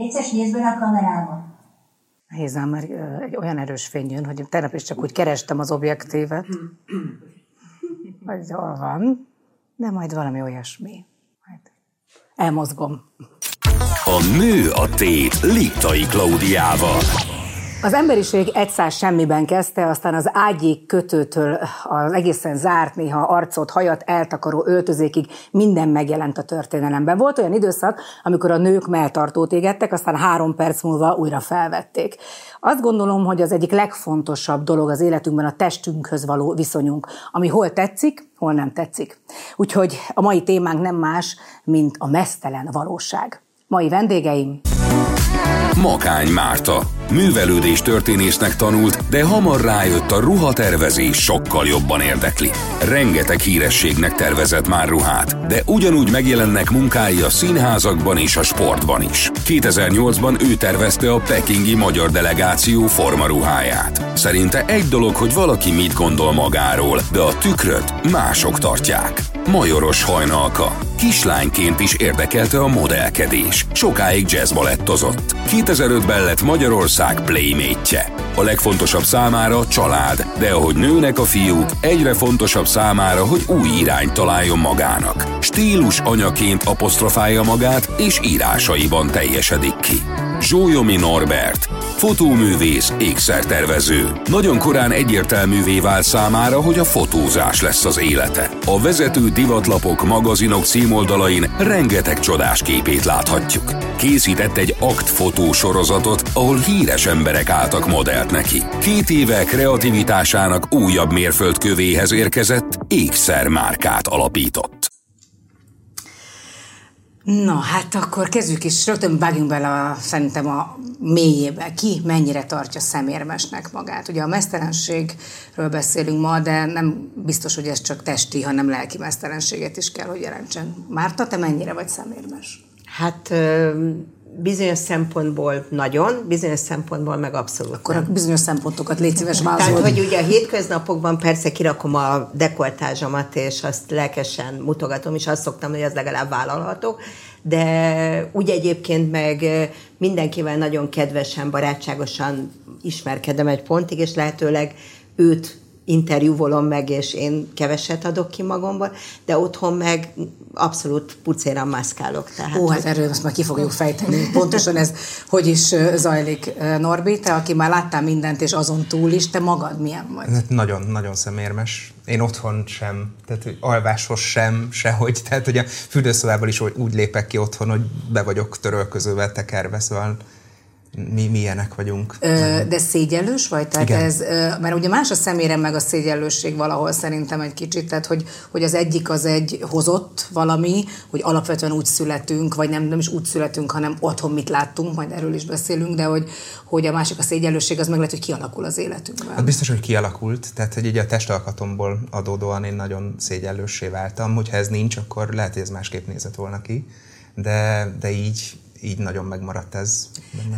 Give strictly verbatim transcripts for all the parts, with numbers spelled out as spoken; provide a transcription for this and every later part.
Légyszeres, nézd bele a kamerába. Nézzám, mert egy olyan erős fény jön, hogy tegnap is csak úgy kerestem az objektívet, hogy hol van, de majd valami olyasmi. Elmozgom. A Nő a Tét Liptai Claudiával. Az emberiség egyszáz semmiben kezdte, aztán az ágyék kötőtől az egészen zárt, néha arcot, hajat eltakaró öltözékig minden megjelent a történelemben. Volt olyan időszak, amikor a nők melltartót égettek, aztán három perc múlva újra felvették. Azt gondolom, hogy az egyik legfontosabb dolog az életünkben a testünkhöz való viszonyunk, ami hol tetszik, hol nem tetszik. Úgyhogy a mai témánk nem más, mint a meztelen valóság. Mai vendégeim... Makány Márta. Művelődés történésznek tanult, de hamar rájött, a ruhatervezés sokkal jobban érdekli. Rengeteg hírességnek tervezett már ruhát, de ugyanúgy megjelennek munkái a színházakban és a sportban is. kétezer-nyolcban ő tervezte a pekingi magyar delegáció formaruháját. Szerinte egy dolog, hogy valaki mit gondol magáról, de a tükröt mások tartják. Majoros Hajnalka. Kislányként is érdekelte a modellkedés. Sokáig jazzbalettozott. kétezer-ötben lett Magyarország playmate-je. A legfontosabb számára a család, de ahogy nőnek a fiúk, egyre fontosabb számára, hogy új irányt találjon magának. Stílus anyaként aposztrofálja magát, és írásaiban teljesedik ki. Zsólyomi Norbert. Fotóművész, ékszertervező. Nagyon korán egyértelművé vált számára, hogy a fotózás lesz az élete. A vezető divatlapok, magazinok címoldalain rengeteg csodás képét láthatjuk. Készített egy aktfotósorozatot, ahol híres emberek álltak modellt neki. Két éve kreativitásának újabb mérföldkövéhez érkezett, ékszermárkát alapított. Na, hát akkor kezdjük is, rögtön vágjunk bele a, szerintem a mélyébe. Ki mennyire tartja szemérmesnek magát? Ugye a meztelenségről beszélünk ma, de nem biztos, hogy ez csak testi, hanem lelki meztelenséget is kell, hogy jelentsen. Márta, te mennyire vagy szemérmes? Hát bizonyos szempontból nagyon, bizonyos szempontból meg abszolút. Akkor nem. A bizonyos szempontokat légy szíves válaszolni. Tehát, hogy ugye a hétköznapokban persze kirakom a dekoltázsamat, és azt lelkesen mutogatom, és azt szoktam, hogy az legalább vállalható, de úgy egyébként meg mindenkivel nagyon kedvesen, barátságosan ismerkedem egy pontig, és lehetőleg őt interjúvolom meg, és én keveset adok ki magamból, de otthon meg abszolút pucéran mászkálok. Tehát. Ó, hát erről azt már ki fogjuk fejteni. Pontosan ez, hogy is zajlik. Norbi, te, aki már láttál mindent, és azon túl is, te magad milyen vagy? Nagyon, nagyon szemérmes. Én otthon sem, tehát alvásos sem, sehogy. Tehát ugye fürdőszobából is úgy lépek ki otthon, hogy be vagyok törölközővel, tekerve, szóval mi milyenek vagyunk. Ö, de szégyellős vagy? Tehát ez, mert ugye más a szemérem meg a szégyellősség valahol szerintem egy kicsit, tehát hogy, hogy az egyik az egy hozott valami, hogy alapvetően úgy születünk, vagy nem, nem is úgy születünk, hanem otthon mit láttunk, majd erről is beszélünk, de hogy, hogy a másik a szégyellősség, az meg lehet, hogy kialakul az életünkben. Hát biztos, hogy kialakult, tehát hogy így a testalkatomból adódóan én nagyon szégyellőssé váltam, hogyha ez nincs, akkor lehet, hogy ez másképp nézett volna ki, de, de így így nagyon megmaradt ez.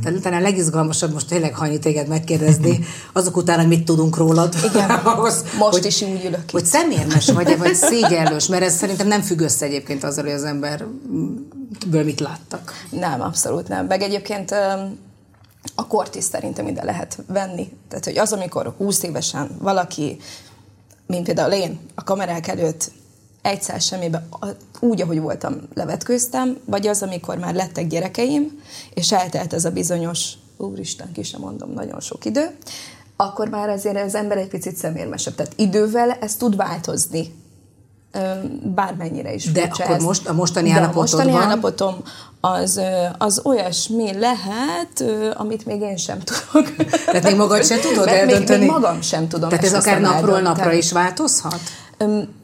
Tehát utána a legizgalmasabb most tényleg hajni téged megkérdezni, azok után, mit tudunk rólad. Igen, ahhoz, most hogy, is úgy ülök. Hogy szemérmes vagy-e, vagy szégyellős, mert ez szerintem nem függ össze egyébként azzal, hogy az emberből mit láttak. Nem, abszolút nem. Meg egyébként a kort is szerintem ide lehet venni. Tehát, hogy az, amikor húsz évesen valaki, mint például én, a kamerák előtt egyszer semmiben, úgy, ahogy voltam, levetkőztem, vagy az, amikor már lettek gyerekeim, és eltelt ez a bizonyos, úristen, ki sem mondom, nagyon sok idő, akkor már azért az ember egy picit szemérmesebb. Tehát idővel ez tud változni, bármennyire is. De akkor ez. Most, a mostani állapotodban? A mostani állapotom az, az olyasmi lehet, amit még én sem tudok. Tehát még magad sem tudod eldönteni? Még, még magam sem tudom. Tehát ez akár napról eldöntem. Napra is változhat?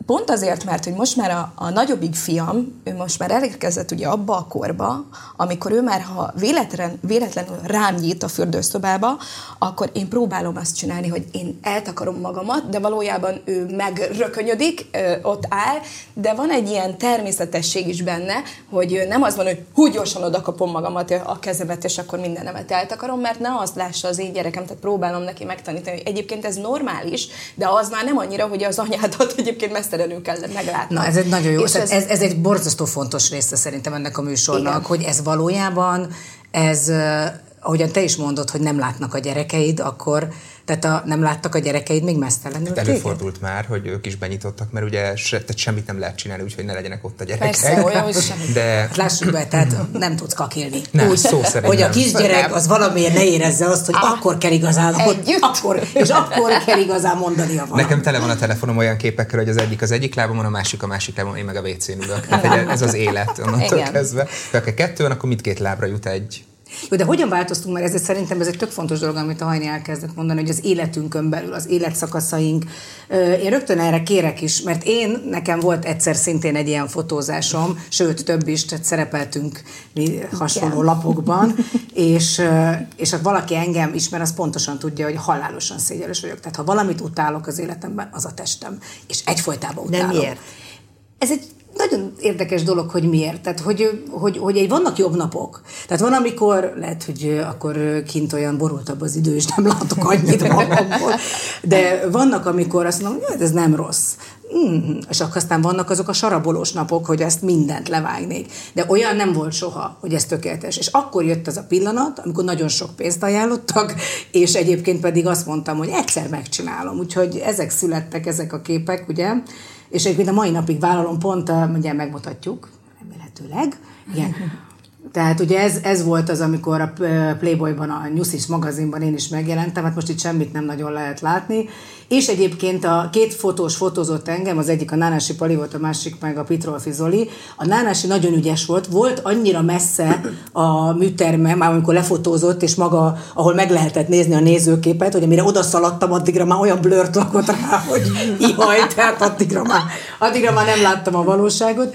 Pont azért, mert hogy most már a, a nagyobbik fiam, ő most már elérkezett ugye abba a korba, amikor ő már, ha véletlen, véletlenül rám nyit a fürdőszobába, akkor én próbálom azt csinálni, hogy én eltakarom magamat, de valójában ő megrökönyödik, ott áll, de van egy ilyen természetesség is benne, hogy nem az van, hogy hú, gyorsan odakapom magamat a kezemet, és akkor mindenemet eltakarom, mert ne azt lássa az én gyerekem, tehát próbálom neki megtanítani. Egyébként ez normális, de az már nem annyira, hogy az anyádat egyébként mesztelenül kell meglátni. Na, ez egy nagyon jó, ez, ez, ez egy borzasztó fontos része szerintem ennek a műsornak, igen. Hogy ez valójában ez, ahogyan te is mondod, hogy nem látnak a gyerekeid, akkor, tehát a, nem láttak a gyerekeid még mesztelenül. Tehát előfordult már, hogy ők is benyitottak, mert ugye se, tehát semmit nem lehet csinálni, úgyhogy ne legyenek ott a gyerekek. Persze, olyan, hogy semmit. De... Lássuk be, tehát nem tudsz kakilni. Nem, úgy, szó szerint hogy nem. A kisgyerek az valamiért ne érezze azt, hogy ah, akkor kell igazán, akkor, és akkor kell igazán mondani a valamit. Nekem tele van a telefonom olyan képekkel, hogy az egyik az egyik lábamon, a másik a másik lábamon, én meg a vécén ülök. Tehát ez az élet onnantól kezdve. Tehát kettő van, akkor mindkét lábra jut egy. Jó, de hogyan változtunk már? Ez szerintem ez egy tök fontos dolog, amit a Hajni elkezdett mondani, hogy az életünkön belül, az életszakaszaink. Én rögtön erre kérek is, mert én, nekem volt egyszer szintén egy ilyen fotózásom, sőt, több is, tehát szerepeltünk mi hasonló lapokban, és, és ha valaki engem ismer, az pontosan tudja, hogy halálosan szégyenlős vagyok. Tehát ha valamit utálok az életemben, az a testem. És egyfolytában utálom. De miért? Ez egy nagyon érdekes dolog, hogy miért. Tehát, hogy, hogy, hogy vannak jobb napok. Tehát van, amikor lehet, hogy akkor kint olyan borultabb az idő, és nem látok annyit magamból. De vannak, amikor azt mondom, hogy ez nem rossz. Mm. És akkor aztán vannak azok a sarabolós napok, hogy ezt mindent levágnék. De olyan nem volt soha, hogy ez tökéletes. És akkor jött az a pillanat, amikor nagyon sok pénzt ajánlottak, és egyébként pedig azt mondtam, hogy egyszer megcsinálom. Úgyhogy ezek születtek, ezek a képek, ugye? És egyébként a mai napig vállalom, pont ugye megmutatjuk, remélhetőleg. Igen. Tehát ugye ez, ez volt az, amikor a Playboyban, a Nyuszis magazinban én is megjelentem, hát most itt semmit nem nagyon lehet látni. És egyébként a két fotós fotózott engem, az egyik a Nánási Pali volt, a másik meg a Pitrolfi Zoli. A Nánási nagyon ügyes volt, volt annyira messze a műterme, már amikor lefotózott, és maga, ahol meg lehetett nézni a nézőképet, hogy amire odaszaladtam, addigra már olyan blört lakott rá, hogy ihaj, tehát addigra már, addigra már nem láttam a valóságot.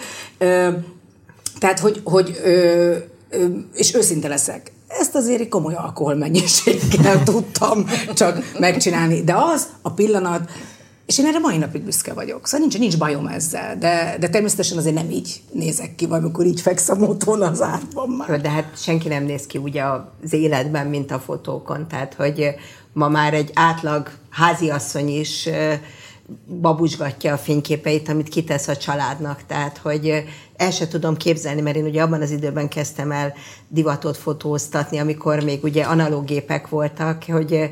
Tehát, hogy, hogy ö, ö, és őszinte leszek, ezt azért komoly alkoholmennyiséggel tudtam csak megcsinálni. De az a pillanat, és én erre mai napig büszke vagyok, szóval nincs, nincs bajom ezzel, de, de természetesen azért nem így nézek ki, amikor így fekszem otthon az árban már. De hát senki nem néz ki ugye az életben, mint a fotókon, tehát hogy ma már egy átlag háziasszony is babusgatja a fényképeit, amit kitesz a családnak, tehát hogy el se tudom képzelni, mert én ugye abban az időben kezdtem el divatot fotóztatni, amikor még ugye analóg gépek voltak, hogy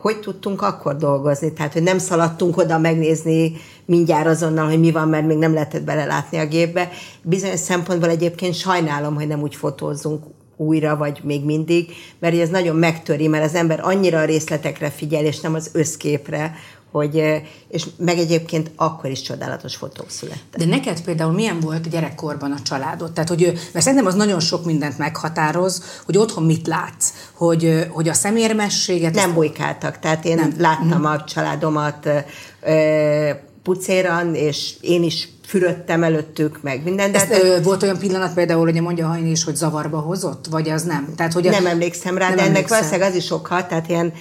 hogy tudtunk akkor dolgozni, tehát hogy nem szaladtunk oda megnézni mindjárt azonnal, hogy mi van, mert még nem lehetett belelátni a gépbe. Bizonyos szempontból egyébként sajnálom, hogy nem úgy fotózzunk újra, vagy még mindig, mert ez nagyon megtöri, mert az ember annyira a részletekre figyel, és nem az összképre, hogy, és meg egyébként akkor is csodálatos fotók születtek. De neked például milyen volt gyerekkorban a családod? Tehát, hogy, mert szerintem az nagyon sok mindent meghatároz, hogy otthon mit látsz, hogy, hogy a szemérmességet... Nem bujkáltak, tehát én nem. láttam mm. a családomat ö, pucéran, és én is fürödtem előttük, meg minden. De ezt, hát, ö, volt olyan pillanat például, hogy mondja Hajni is, hogy zavarba hozott, vagy az nem? Tehát, hogy nem a, emlékszem rá, nem de emlékszem. Ennek valószínűleg az is oka, tehát ilyen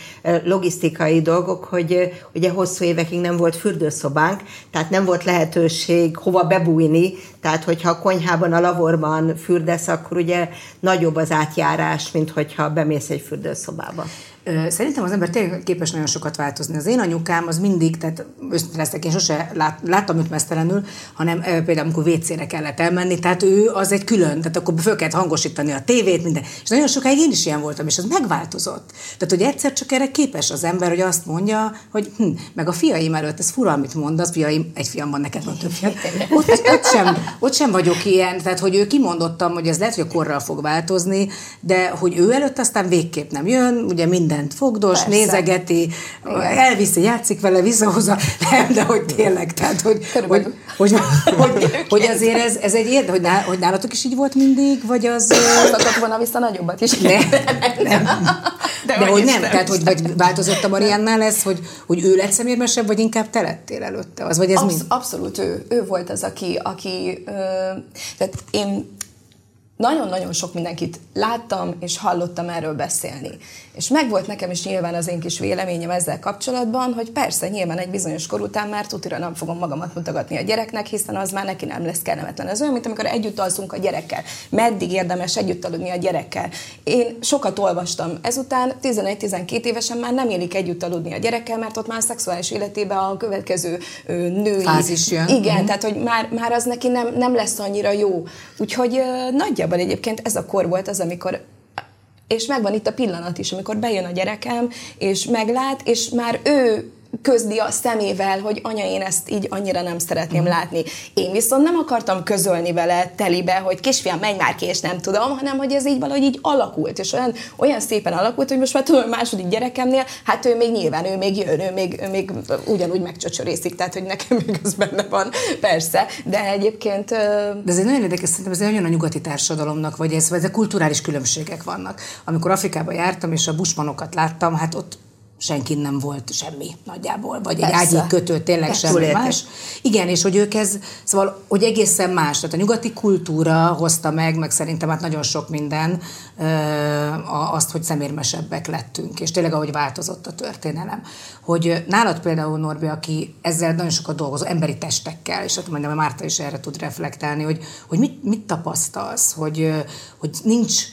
logisztikai dolgok, hogy ugye hosszú évekig nem volt fürdőszobánk, tehát nem volt lehetőség hova bebújni, tehát hogyha a konyhában, a lavorban fürdesz, akkor ugye nagyobb az átjárás, mint hogyha bemész egy fürdőszobába. Szerintem az ember tényleg képes nagyon sokat változni. Az én anyukám az mindig, tehát őszintén én sose lát, láttam őt mesztelenül, hanem például amikor vécére kellett elmenni, tehát ő az egy külön, tehát akkor föl kellett hangosítani a tévét, minden. És nagyon sokáig én is ilyen voltam, és az megváltozott. Tehát, hogy egyszer csak erre képes az ember, hogy azt mondja, hogy hm, meg a fiaim előtt, ez fura, amit mondasz, fiaim, egy fiam van, neked van több fiam. Ott, ott, sem, ott sem vagyok ilyen, tehát, hogy ő kimondottam, hogy ez lehet, hogy a korral fog változni, de hogy ő előtt aztán végképp nem jön, ugye mindent fogdos, persze, nézegeti, elviszi, játszik vele, visszahozza, nem, de hogy tényleg, tehát, hogy, hogy, hogy, hogy, hogy azért ez, ez egy érdekes, hogy, hogy nálatok is így volt mindig, vagy az... Hoztatok volna vissza nagyobbat is. Ne, nem, de, de hogy nem, nem, tehát hogy vagy változott a Mariannál ez, hogy, hogy ő lett szemérmesebb, vagy inkább te lettél előtte? Az, vagy ez Absz- abszolút ő, ő volt az, aki... aki ö, tehát én... Nagyon-nagyon sok mindenkit láttam, és hallottam erről beszélni. És megvolt nekem is nyilván az én kis véleményem ezzel kapcsolatban, hogy persze nyilván egy bizonyos kor után már tutira nem fogom magamat mutogatni a gyereknek, hiszen az már neki nem lesz kellemetlen. Ez olyan, mint amikor együtt alszunk a gyerekkel. Meddig érdemes együtt aludni a gyerekkel? Én sokat olvastam. Ezután tizenegy-tizenkét évesen már nem élik együtt aludni a gyerekkel, mert ott már a szexuális életében a következő női... fázis jön. Igen, mm-hmm. tehát hogy már, már az neki nem, nem lesz annyira jó. Úgyhogy nagyjából egyébként ez a kor volt az, amikor és megvan itt a pillanat is, amikor bejön a gyerekem, és meglát, és már ő közli a szemével, hogy anya, én ezt így annyira nem szeretném látni. Én viszont nem akartam közölni vele telibe, hogy kisfiam, menj már ki, és nem tudom, hanem hogy ez így valahogy így alakult, és olyan, olyan szépen alakult, hogy most már tudom, második gyerekemnél, hát ő még nyilván, ő még jön, ő még, ő még ugyanúgy megcsöcsörészik, tehát hogy nekem még az benne van, persze, de egyébként... De ez egy nagyon érdekes, szerintem ez nagyon a nyugati társadalomnak, vagy ez, ez a kulturális különbségek vannak. Amikor Afrikába jártam, és a busmanokat láttam, hát ott senki nem volt semmi nagyjából, vagy persze. Egy ágyig kötő, tényleg persze. Semmi más. Igen, és hogy ők ez, szóval, hogy egészen más, tehát a nyugati kultúra hozta meg, meg szerintem hát nagyon sok minden azt, hogy szemérmesebbek lettünk, és tényleg ahogy változott a történelem. Hogy nálad például, Norbi, aki ezzel nagyon sokat dolgozó, emberi testekkel, és azt mondjam, Márta is erre tud reflektálni, hogy, hogy mit, mit tapasztalsz, hogy, hogy nincs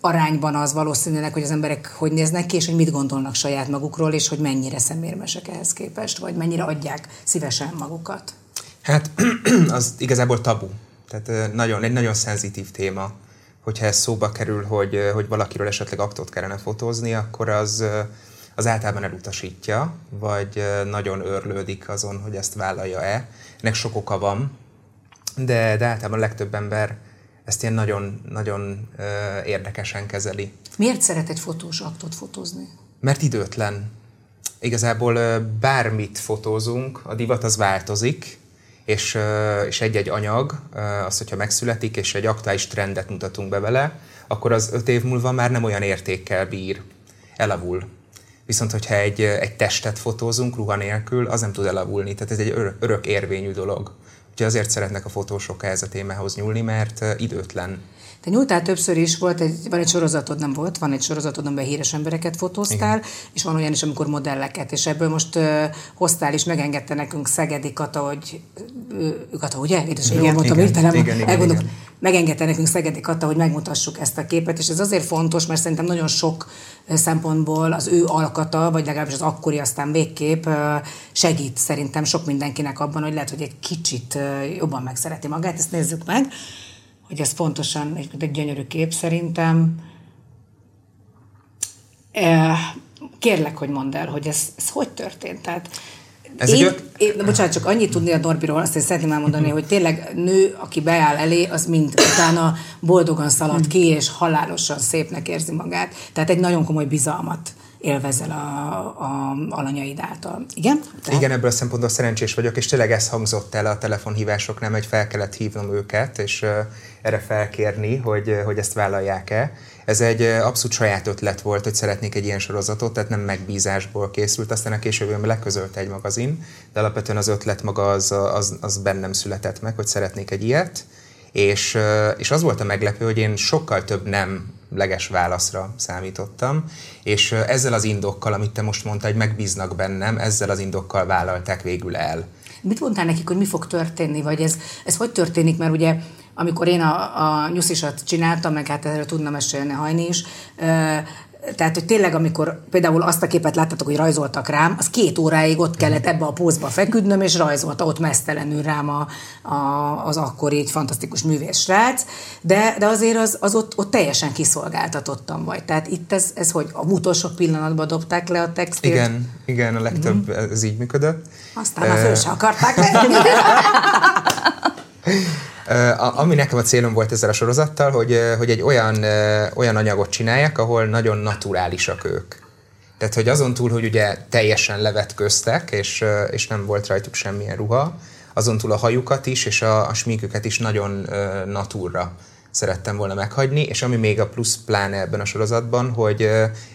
arányban az valószínűleg, hogy az emberek hogy néznek ki, és hogy mit gondolnak saját magukról, és hogy mennyire szemérmesek ehhez képest, vagy mennyire adják szívesen magukat. Hát az igazából tabu. Tehát nagyon, egy nagyon szenzitív téma, hogyha ez szóba kerül, hogy, hogy valakiről esetleg aktot kellene fotózni, akkor az, az általában elutasítja, vagy nagyon örlődik azon, hogy ezt vállalja-e. Ennek sok oka van, de, de általában a legtöbb ember ezt ilyen nagyon, nagyon ö, érdekesen kezeli. Miért szeret egy fotós aktot fotózni? Mert időtlen. Igazából ö, bármit fotózunk, a divat az változik, és, ö, és egy-egy anyag, ö, az, hogyha megszületik, és egy aktuális trendet mutatunk be vele, akkor az öt év múlva már nem olyan értékkel bír, elavul. Viszont, hogyha egy, egy testet fotózunk ruha nélkül, az nem tud elavulni, tehát ez egy örök, örök érvényű dolog. Úgyhogy azért szeretnek a fotósok ehhez a témához nyúlni, mert időtlen. Te nyúltál többször is, volt egy, van egy sorozatod, nem volt? Van egy sorozatod, amiben híres embereket fotóztál, igen. És van olyan is, amikor modelleket, és ebből most uh, hoztál is, megengedte nekünk Szegedi Kata, hogy... Uh, Kata, ugye? Édesem, jól mondtam, értelem. Megengedte nekünk Szegedi Kata, hogy megmutassuk ezt a képet, és ez azért fontos, mert szerintem nagyon sok szempontból az ő alkata, vagy legalábbis az akkori aztán végképp segít szerintem sok mindenkinek abban, hogy lehet, hogy egy kicsit jobban megszereti magát. Ezt nézzük meg, hogy ez pontosan egy, egy gyönyörű kép szerintem. Kérlek, hogy mondd el, hogy ez, ez hogy történt? Tehát Ez én, egy... én, na, bocsánat, csak annyit tudni a Norbiról, azt én szeretném elmondani, hogy tényleg nő, aki beáll elé, az mind utána boldogan szalad ki, és halálosan szépnek érzi magát. Tehát egy nagyon komoly bizalmat élvezel a, a alanyaid által. Igen? Tehát? Igen, ebből a szempontból szerencsés vagyok, és tényleg ez hangzott el a telefonhívásoknál, hogy fel kellett hívnom őket, és uh, erre felkérni, hogy, uh, hogy ezt vállalják-e. Ez egy uh, abszolút saját ötlet volt, hogy szeretnék egy ilyen sorozatot, tehát nem megbízásból készült, aztán a később leközölte egy magazin, de alapvetően az ötlet maga az, az, az bennem született meg, hogy szeretnék egy ilyet, és, uh, és az volt a meglepő, hogy én sokkal több nem leges válaszra számítottam, és ezzel az indokkal, amit te most mondtad, hogy megbíznak bennem, ezzel az indokkal vállalták végül el. Mit mondtál nekik, hogy mi fog történni, vagy ez, ez hogy történik, mert ugye amikor én a, a nyuszisat csináltam, meg hát erről tudna mesélni Hajni is, e, tehát, hogy tényleg, amikor például azt a képet láttatok, hogy rajzoltak rám, az két óráig ott kellett ebbe a pózba feküdnöm, és rajzolta ott mesztelenül rám a, a, az akkori egy fantasztikus művész srác, de, de azért az, az ott, ott teljesen kiszolgáltatottam vagy. Tehát itt ez, ez hogy a utolsó pillanatban dobták le a textilt? Igen, igen, a legtöbb mm-hmm. ez így működött. Aztán már föl se akarták venni. A, ami nekem a célom volt ezzel a sorozattal, hogy, hogy egy olyan, olyan anyagot csinálják, ahol nagyon naturálisak ők. Tehát, hogy azon túl, hogy ugye teljesen levetköztek, és, és nem volt rajtuk semmilyen ruha, azon túl a hajukat is, és a, a sminküket is nagyon naturra szerettem volna meghagyni, és ami még a plusz pláne ebben a sorozatban, hogy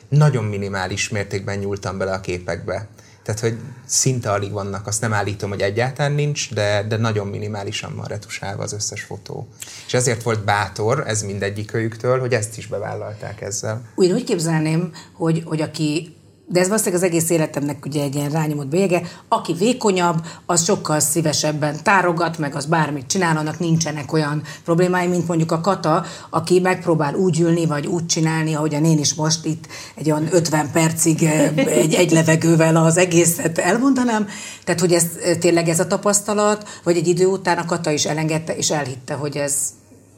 nagyon minimális mértékben nyúltam bele a képekbe. Tehát, hogy szinte alig vannak, azt nem állítom, hogy egyáltalán nincs, de, de nagyon minimálisan van retusálva az összes fotó. És ezért volt bátor, ez mindegyikőjüktől, hogy ezt is bevállalták ezzel. Úgy, úgy képzelném, hogy, hogy aki, de ez valószínűleg az egész életemnek ugye egy ilyen rányomott bélyege, aki vékonyabb, az sokkal szívesebben tárogat, meg az bármit csinál, annak nincsenek olyan problémái, mint mondjuk a Kata, aki megpróbál úgy ülni, vagy úgy csinálni, ahogyan én is most itt egy olyan ötven percig egy, egy levegővel az egészet elmondanám. Tehát, hogy ez tényleg ez a tapasztalat, vagy egy idő után a Kata is elengedte, és elhitte, hogy ez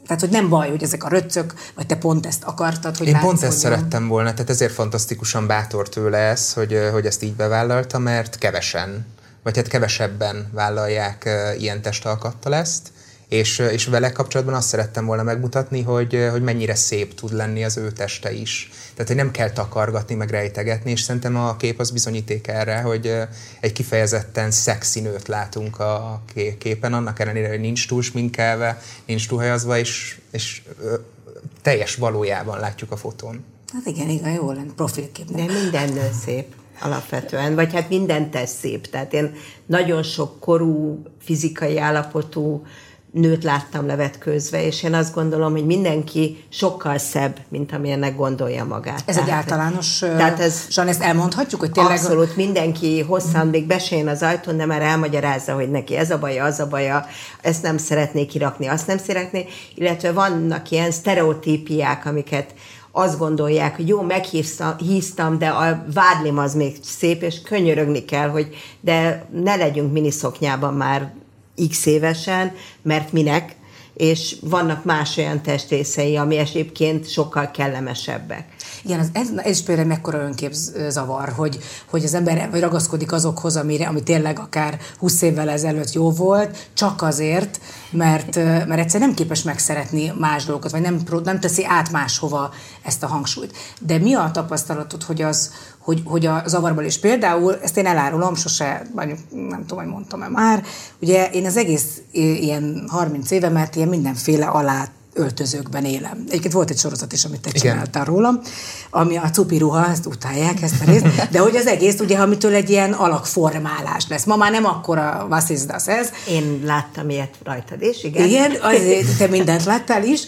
Tehát, hogy nem baj, hogy ezek a röccök, vagy te pont ezt akartad, hogy Én látsz, pont ezt szerettem volna, tehát ezért fantasztikusan bátor tőle ez, hogy, hogy ezt így bevállalta, mert kevesen, vagy hát kevesebben vállalják ilyen testalkattal ezt, és, és vele kapcsolatban azt szerettem volna megmutatni, hogy, hogy mennyire szép tud lenni az ő teste is. Tehát, hogy nem kell takargatni, meg rejtegetni, és szerintem a kép az bizonyíték erre, hogy egy kifejezetten szexi nőt látunk a képen, annak ellenére, hogy nincs túl sminkelve, nincs túlhajazva, és, és teljes valójában látjuk a fotón. Hát igen, igen, jól lenne profilképnek. De mindennel szép. Alapvetően, vagy hát minden tesz szép. Tehát én nagyon sok korú, fizikai állapotú nőt láttam levetkőzve, és én azt gondolom, hogy mindenki sokkal szebb, mint amilyennek gondolja magát. Ez tehát, egy általános... Tehát ez... Zsán, ezt elmondhatjuk, hogy tényleg... Abszolút, mindenki hosszan még beséljen az ajtón, de már elmagyarázza, hogy neki ez a baja, az a baja, ezt nem szeretné kirakni, azt nem szeretné, illetve vannak ilyen sztereotípiák, amiket azt gondolják, hogy jó, meghíztam, de a vádlim az még szép, és könyörögni kell, hogy de ne legyünk miniszoknyában már x évesen, mert minek, és vannak más olyan testrészei, ami egyébként sokkal kellemesebbek. Igen, ez, ez is például mekkora önképzavar, hogy, hogy az ember ragaszkodik azokhoz, amire, ami tényleg akár húsz évvel ezelőtt jó volt, csak azért, mert, mert egyszer nem képes megszeretni más dolgokat, vagy nem, nem teszi át máshova ezt a hangsúlyt. De mi a tapasztalatod, hogy az, hogy, hogy a zavarban is például, ezt én elárulom, sose, vagy nem tudom, hogy mondtam-e már, ugye én az egész ilyen harminc éve, mert ilyen mindenféle alát, öltözőkben élem. Egyébként volt egy sorozat is, amit te Igen. csináltál rólam, ami a cupi ruha, ezt utálják, ezt a részt, de hogy az egész, ugye, amitől egy ilyen alakformálás lesz. Ma már nem akkora vasszizdasz ez. Én láttam ilyet rajtad is, igen. Igen, azért te mindent láttál is,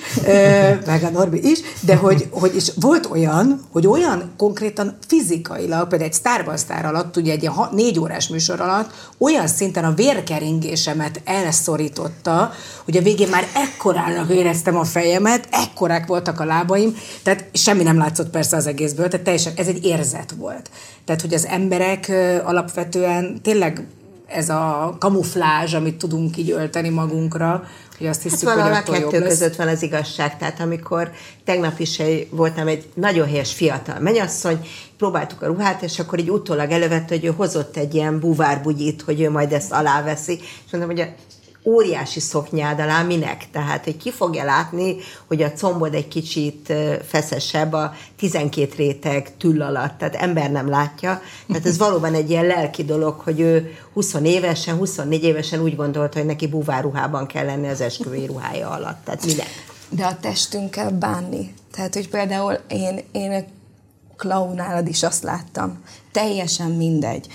meg a Norbi is, de hogy, hogy is volt olyan, hogy olyan konkrétan fizikailag, például egy sztárban sztár alatt, ugye egy ilyen négy órás műsor alatt, olyan szinten a vérkeringésemet elszorította, hogy a végén már ekkorának éreztem a fejemet, ekkorák voltak a lábaim, tehát semmi nem látszott persze az egészből, tehát teljesen ez egy érzet volt. Tehát, hogy az emberek alapvetően tényleg ez a kamuflázs, amit tudunk így ölteni magunkra, hogy azt hiszük, hát hogy attól jobb kettő lesz. Között van az igazság, tehát amikor tegnap is voltam egy nagyon helyes fiatal mennyasszony, próbáltuk a ruhát, és akkor így utólag elővett, hogy ő hozott egy ilyen búvárbugyit, hogy ő majd ezt aláveszi, és mondom, hogy óriási szoknyád alá minek? Tehát, hogy ki fogja látni, hogy a combod egy kicsit feszesebb a tizenkét réteg tüll alatt, tehát ember nem látja. Tehát ez valóban egy ilyen lelki dolog, hogy ő húsz évesen, huszonnégy évesen úgy gondolta, hogy neki búvárruhában kell lenni az esküvői ruhája alatt. Tehát minek? De a testünkkel bánni. Tehát, hogy például én, én a klaunálad is azt láttam. Teljesen mindegy.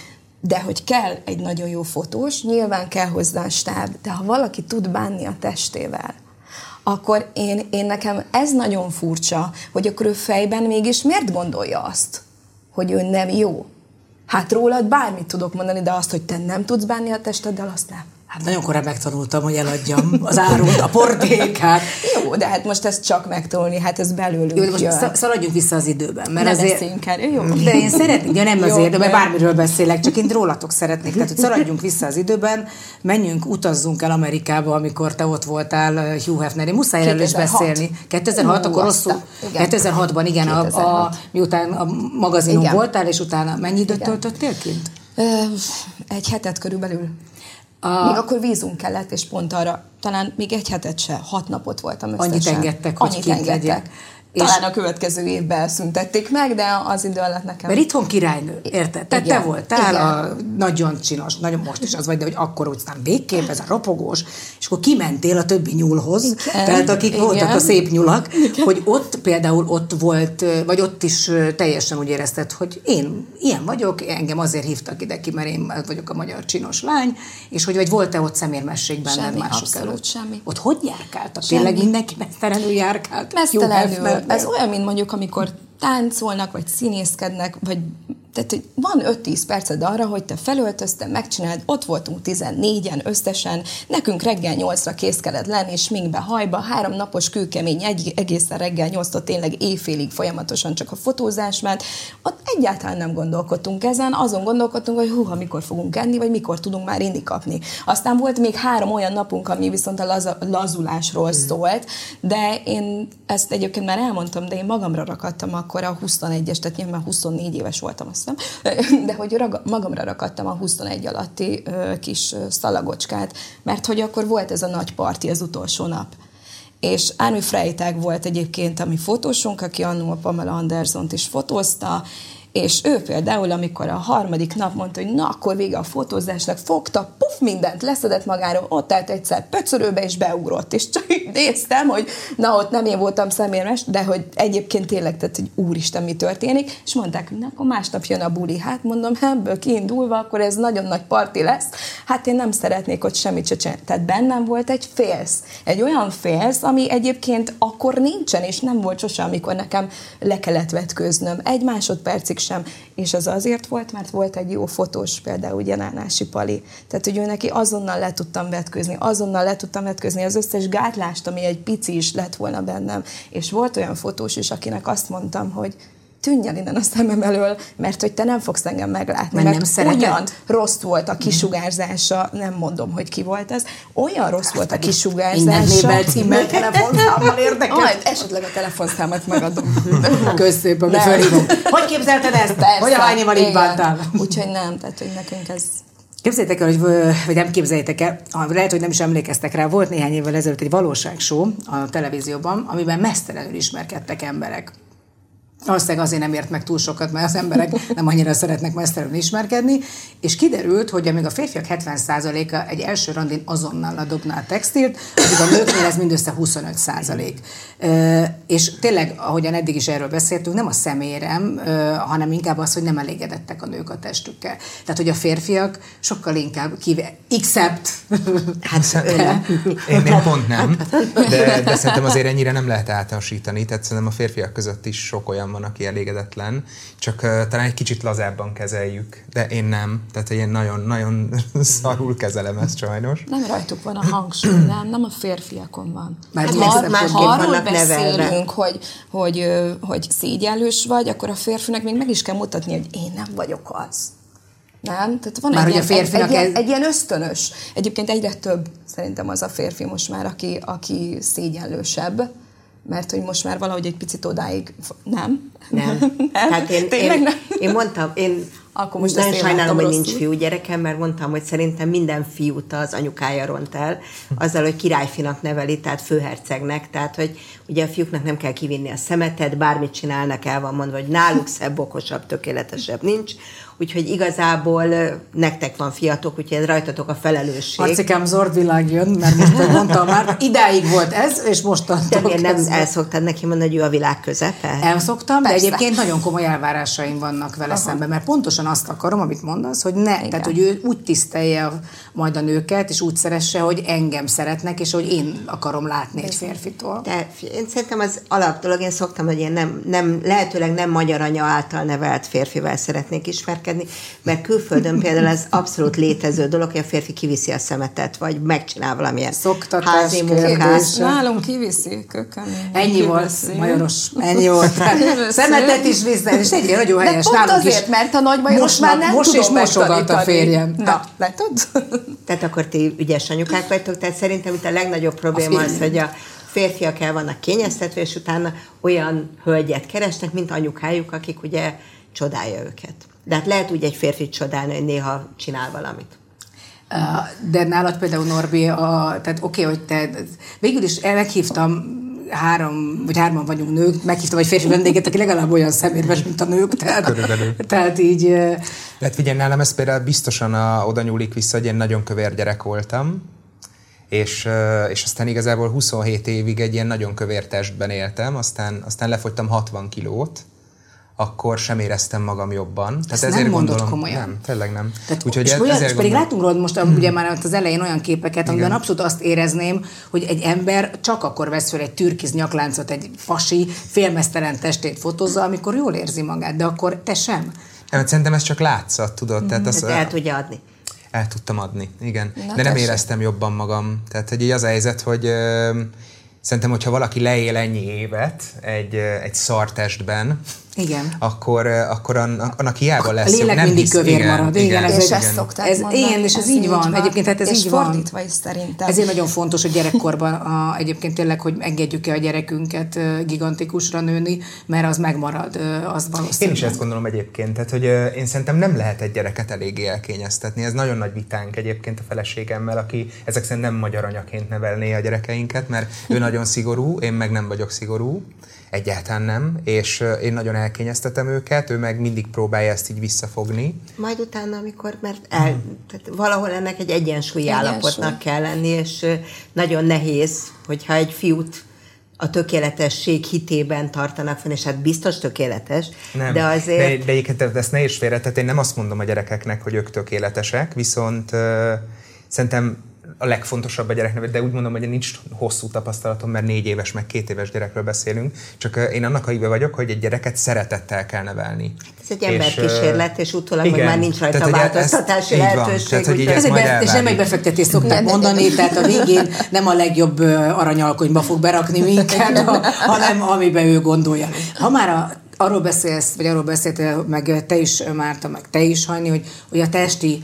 De hogy kell egy nagyon jó fotós, nyilván kell hozzá stáb, de ha valaki tud bánni a testével, akkor én, én nekem ez nagyon furcsa, hogy akkor ő fejben mégis miért gondolja azt, hogy ő nem jó. Hát rólad bármit tudok mondani, de azt, hogy te nem tudsz bánni a testeddel, azt nem. Hát nagyon korán megtanultam, hogy eladjam az árut, a portékát. Jó, de hát most ezt csak megtanulni, hát ez belőlünk jó, most szaladjunk vissza az időben. Mert ne azért... beszéljünk el, jó? De én szeretnék, ja nem jó, azért, de mert bármiről beszélek, csak én rólatok szeretnék. Tehát, hogy szaladjunk vissza az időben, menjünk, utazzunk el Amerikába, amikor te ott voltál Hugh Hefner. Én muszáj erről is beszélni. kétezer-hat, akkor rosszul. kétezer-hatban, igen, kétezer-hat. A, a, miután a magazinon igen. voltál, és utána mennyi időt igen. töltöttél kint? Egy hetet körülbelül. A... Még akkor vízum kellett, és pont arra, talán még egy hetet se, hat napot voltam összesen. Annyit engedtek, hogy Annyit engedtek. És... Talán a következő évben szüntették meg, de az idő alatt nekem... Mert itthon királynő, érted? Tehát te voltál a nagyon csinos, nagyon most is az vagy, de hogy akkor úgy aztán végképp, ez a ropogós, és akkor kimentél a többi nyúlhoz, igen. tehát akik igen. voltak a szép nyulak, igen. hogy ott például ott volt, vagy ott is teljesen úgy érezted, hogy én ilyen vagyok, engem azért hívtak ide ki, mert én vagyok a magyar csinos lány, és hogy vagy volt-e ott szemérmességben? Semmi, abszolút semmi. Ott hogy járkáltak? Semmi. Tényleg mindenki mesztelenül járkált? Mesztelenül. Ez olyan, mint mondjuk, amikor táncolnak, vagy színészkednek, vagy Tehát, hogy van öt-tíz perced arra, hogy te felöltözted, megcsináld, ott voltunk tizennégyen összesen, nekünk reggel nyolcra kész kellett lenni, sminkbe, hajba, három napos kőkemény, egy, egészen reggel nyolctól tényleg éjfélig folyamatosan csak a fotózás ment. Ott egyáltalán nem gondolkodtunk ezen, azon gondolkodtunk, hogy húha, mikor fogunk enni, vagy mikor tudunk már inni kapni. Aztán volt még három olyan napunk, ami viszont a laza, lazulásról szólt, de én ezt egyébként már elmondtam, de én magamra rakadtam akkor a huszonegyes, tehát nyilván huszonnégy éves voltam azt de hogy raga, magamra rakadtam a huszonegy alatti ö, kis szalagocskát, mert hogy akkor volt ez a nagy parti az utolsó nap. És Ármű Frejtag volt egyébként a mi fotósunk, aki annó a Pamela Andersont is fotózta, és ő például, amikor a harmadik nap mondta, hogy na, akkor vége a fotózásnak, fogta, puf, mindent leszedett magáról, ott állt egyszer pöcörőbe, és beugrott, és csak így néztem, hogy na, ott nem én voltam szemérmes, de hogy egyébként tényleg, tehát, hogy úristen, mi történik, és mondták, hogy na, akkor másnap jön a buli, hát mondom, ebből kiindulva, akkor ez nagyon nagy parti lesz, hát én nem szeretnék ott semmit se csinálni. Tehát bennem volt egy félsz, egy olyan félsz, ami egyébként akkor nincsen, és nem volt sose, amikor nekem le kellett vetkőznöm egy másodpercig sem. És az azért volt, mert volt egy jó fotós, például ugye Nánási Pali. Tehát, hogy ő neki azonnal le tudtam vetkőzni, azonnal le tudtam vetkőzni az összes gátlást, ami egy pici is lett volna bennem. És volt olyan fotós is, akinek azt mondtam, hogy tűnj el innen a szemem elől, mert hogy te nem fogsz engem meglátni. Mert, mert nem olyan rossz volt a kisugárzása, nem mondom, hogy ki volt ez, olyan rossz hát, volt a kisugárzása. Innen nével címmel, telefonszámmal érdekel. Majd esetleg a telefonszámat megadom. Köszönöm, hogy képzelted ezt? Persze, hogy a hányival így bántál? Úgyhogy nem, tehát hogy nekünk ez... Képzeljétek el, hogy, vagy nem képzeljétek el, lehet, hogy nem is emlékeztek rá, volt néhány évvel ezelőtt egy valóságshow a televízióban, amiben mesztelenül ismerkedtek emberek. Aztán azért nem ért meg túl sokat, mert az emberek nem annyira szeretnek mesztelenül ismerkedni, és kiderült, hogy amíg a férfiak hetven százaléka egy első randin azonnal dobná a textilt, addig a nőknél ez mindössze huszonöt százalék. És tényleg, ahogyan eddig is erről beszéltünk, nem a szemérem, hanem inkább az, hogy nem elégedettek a nők a testükkel. Tehát, hogy a férfiak sokkal inkább kive... Except! Hát, én még pont nem, de, de szerintem azért ennyire nem lehet általánosítani, tehát szerintem a férfiak között is sok olyan van, aki elégedetlen, csak uh, talán egy kicsit lazábban kezeljük, de én nem. Tehát én nagyon-nagyon szarul kezelem ezt sajnos. Nem rajtuk van a hangsúly, nem, nem a férfiakon van. Már hát, már ha arról beszélünk, hogy, hogy, hogy szégyellős vagy, akkor a férfinek még meg is kell mutatni, hogy én nem vagyok az. Nem? Tehát van egy ilyen, egy, egy, ez... egy ilyen ösztönös. Egyébként egyre több szerintem az a férfi most már, aki, aki szégyellősebb. Mert hogy most már valahogy egy picit odáig... Nem. Nem. nem. Hát én, én, nem. én mondtam, én Akkor most nem sajnálom, hogy rosszul. Nincs fiúgyerekem, mert mondtam, hogy szerintem minden fiút az anyukája ront el, azzal, hogy királyfinak neveli, tehát főhercegnek, tehát hogy ugye a fiúknak nem kell kivinni a szemetet, bármit csinálnak, el van mondva, hogy náluk szebb, okosabb, tökéletesebb nincs. Úgyhogy igazából nektek van fiatok, úgyhogy rajtatok a felelősség. Arcikám, zordvilág jön, mert most mondtam már, idáig volt ez, és mostantól kezdve. De nem elszoktad neki mondani, hogy ő a világ közepe? Elszoktam, de egyébként nagyon komoly elvárásaim vannak vele Aha. szemben, mert pontosan azt akarom, amit mondasz, hogy ne, Igen. tehát hogy ő úgy tisztelje majd a nőket, és úgy szeresse, hogy engem szeretnek, és hogy én akarom látni egy férfitól. De én szerintem az alapdolog, én szoktam, hogy én nem, nem, lehetőleg nem magyar anya által nevelt férfivel szeretnék ismerkedni, mert külföldön például ez abszolút létező dolog, hogy a férfi kiviszi a szemetet, vagy megcsinál valamilyen Szoktatás házi munkát. Nálunk kiviszi, kökemény. Ennyi kiviszi. volt, Majoros, ennyi volt. Szemetet is visznek, és egyre nagyon helyes. De pont azért, is. Mert a nagy Majoros most már nem most tudom mosogat a férjem. Na, látod? Tehát akkor ti ügyes anyukák vagytok, tehát szerintem itt a legnagyobb probléma a az, hogy a férfiak el vannak kényeztetve, és utána olyan hölgyet keresnek, mint anyukájuk, akik ugye csodálja őket. De hát lehet úgy egy férfit csodálni, hogy néha csinál valamit. De nálad például, Norbi, a, tehát oké, okay, hogy te... Végül is meghívtam, három, vagy hárman vagyunk nők, meghívtam egy férfi vendéget, aki legalább olyan szemérmes, mint a nők. Tehát, Körülbelül. Tehát így... Tehát figyelj, nálam ez például biztosan a, oda nyúlik vissza, hogy én nagyon kövér gyerek voltam, és, és aztán igazából huszonhét évig egy ilyen nagyon kövér testben éltem, aztán, aztán lefogytam hatvan kilót, akkor sem éreztem magam jobban. Tehát ezért nem mondod gondolom, komolyan. Nem, tényleg nem. Tehát, Úgyhogy és, ez, olyan, és pedig látunk rólad most hmm. ugye már az elején olyan képeket, amiben abszolút azt érezném, hogy egy ember csak akkor vesz fel egy türkiz nyakláncot, egy fasi, félmeztelen testét fotózza, amikor jól érzi magát, de akkor te sem. Hát szerintem ez csak látszat, tudod. Mm-hmm. Tehát az, el tudja adni. El tudtam adni, igen. Na, de nem tessék. Éreztem jobban magam. Tehát hogy így az a helyzet, hogy ö, szerintem, hogyha valaki leél ennyi évet egy, egy szartestben, igen. Akkor, akkor an, annak hiába lesz. A lélek nem mindig hisz, kövér igen, marad. Igen, igen, ez és ezt szokták ez, mondani. Igen, és ez, ez így van. van. Egyébként hát ez és így fordítva is szerintem. Ezért nagyon fontos, hogy gyerekkorban a, egyébként tényleg, hogy engedjük-e a gyerekünket gigantikusra nőni, mert az megmarad, az valószínűleg. Én is ezt gondolom egyébként, tehát, hogy én szerintem nem lehet egy gyereket eléggé elkényeztetni. Ez nagyon nagy vitánk egyébként a feleségemmel, aki ezek szerint nem magyar anyaként nevelné a gyerekeinket, mert ő nagyon szigorú, én meg nem vagyok szigorú. Egyáltalán nem, és én nagyon elkényeztetem őket, ő meg mindig próbálja ezt így visszafogni. Majd utána, amikor, mert el, tehát valahol ennek egy egyensúlyi állapotnak kell lenni, és nagyon nehéz, hogyha egy fiút a tökéletesség hitében tartanak fenn, és hát biztos tökéletes, nem. de azért... De, de, de, de ezt ne is félre, tehát én nem azt mondom a gyerekeknek, hogy ők tökéletesek, viszont uh, szerintem a legfontosabb a gyereknevelés, de úgy mondom, hogy nincs hosszú tapasztalatom, mert négy éves, meg két éves gyerekről beszélünk, csak én annak a híve vagyok, hogy egy gyereket szeretettel kell nevelni. Ez egy emberkísérlet, és utólag hogy már nincs rajta változtatási lehetőség. Ez nem egy befektetés szokták mondani, tehát a végén nem a legjobb aranyalkonyba fog berakni minket, hanem amiben ő gondolja. Ha már a arról beszélsz, vagy arról beszéltél, meg te is, Márta, meg te is, Hajni, hogy, hogy a testi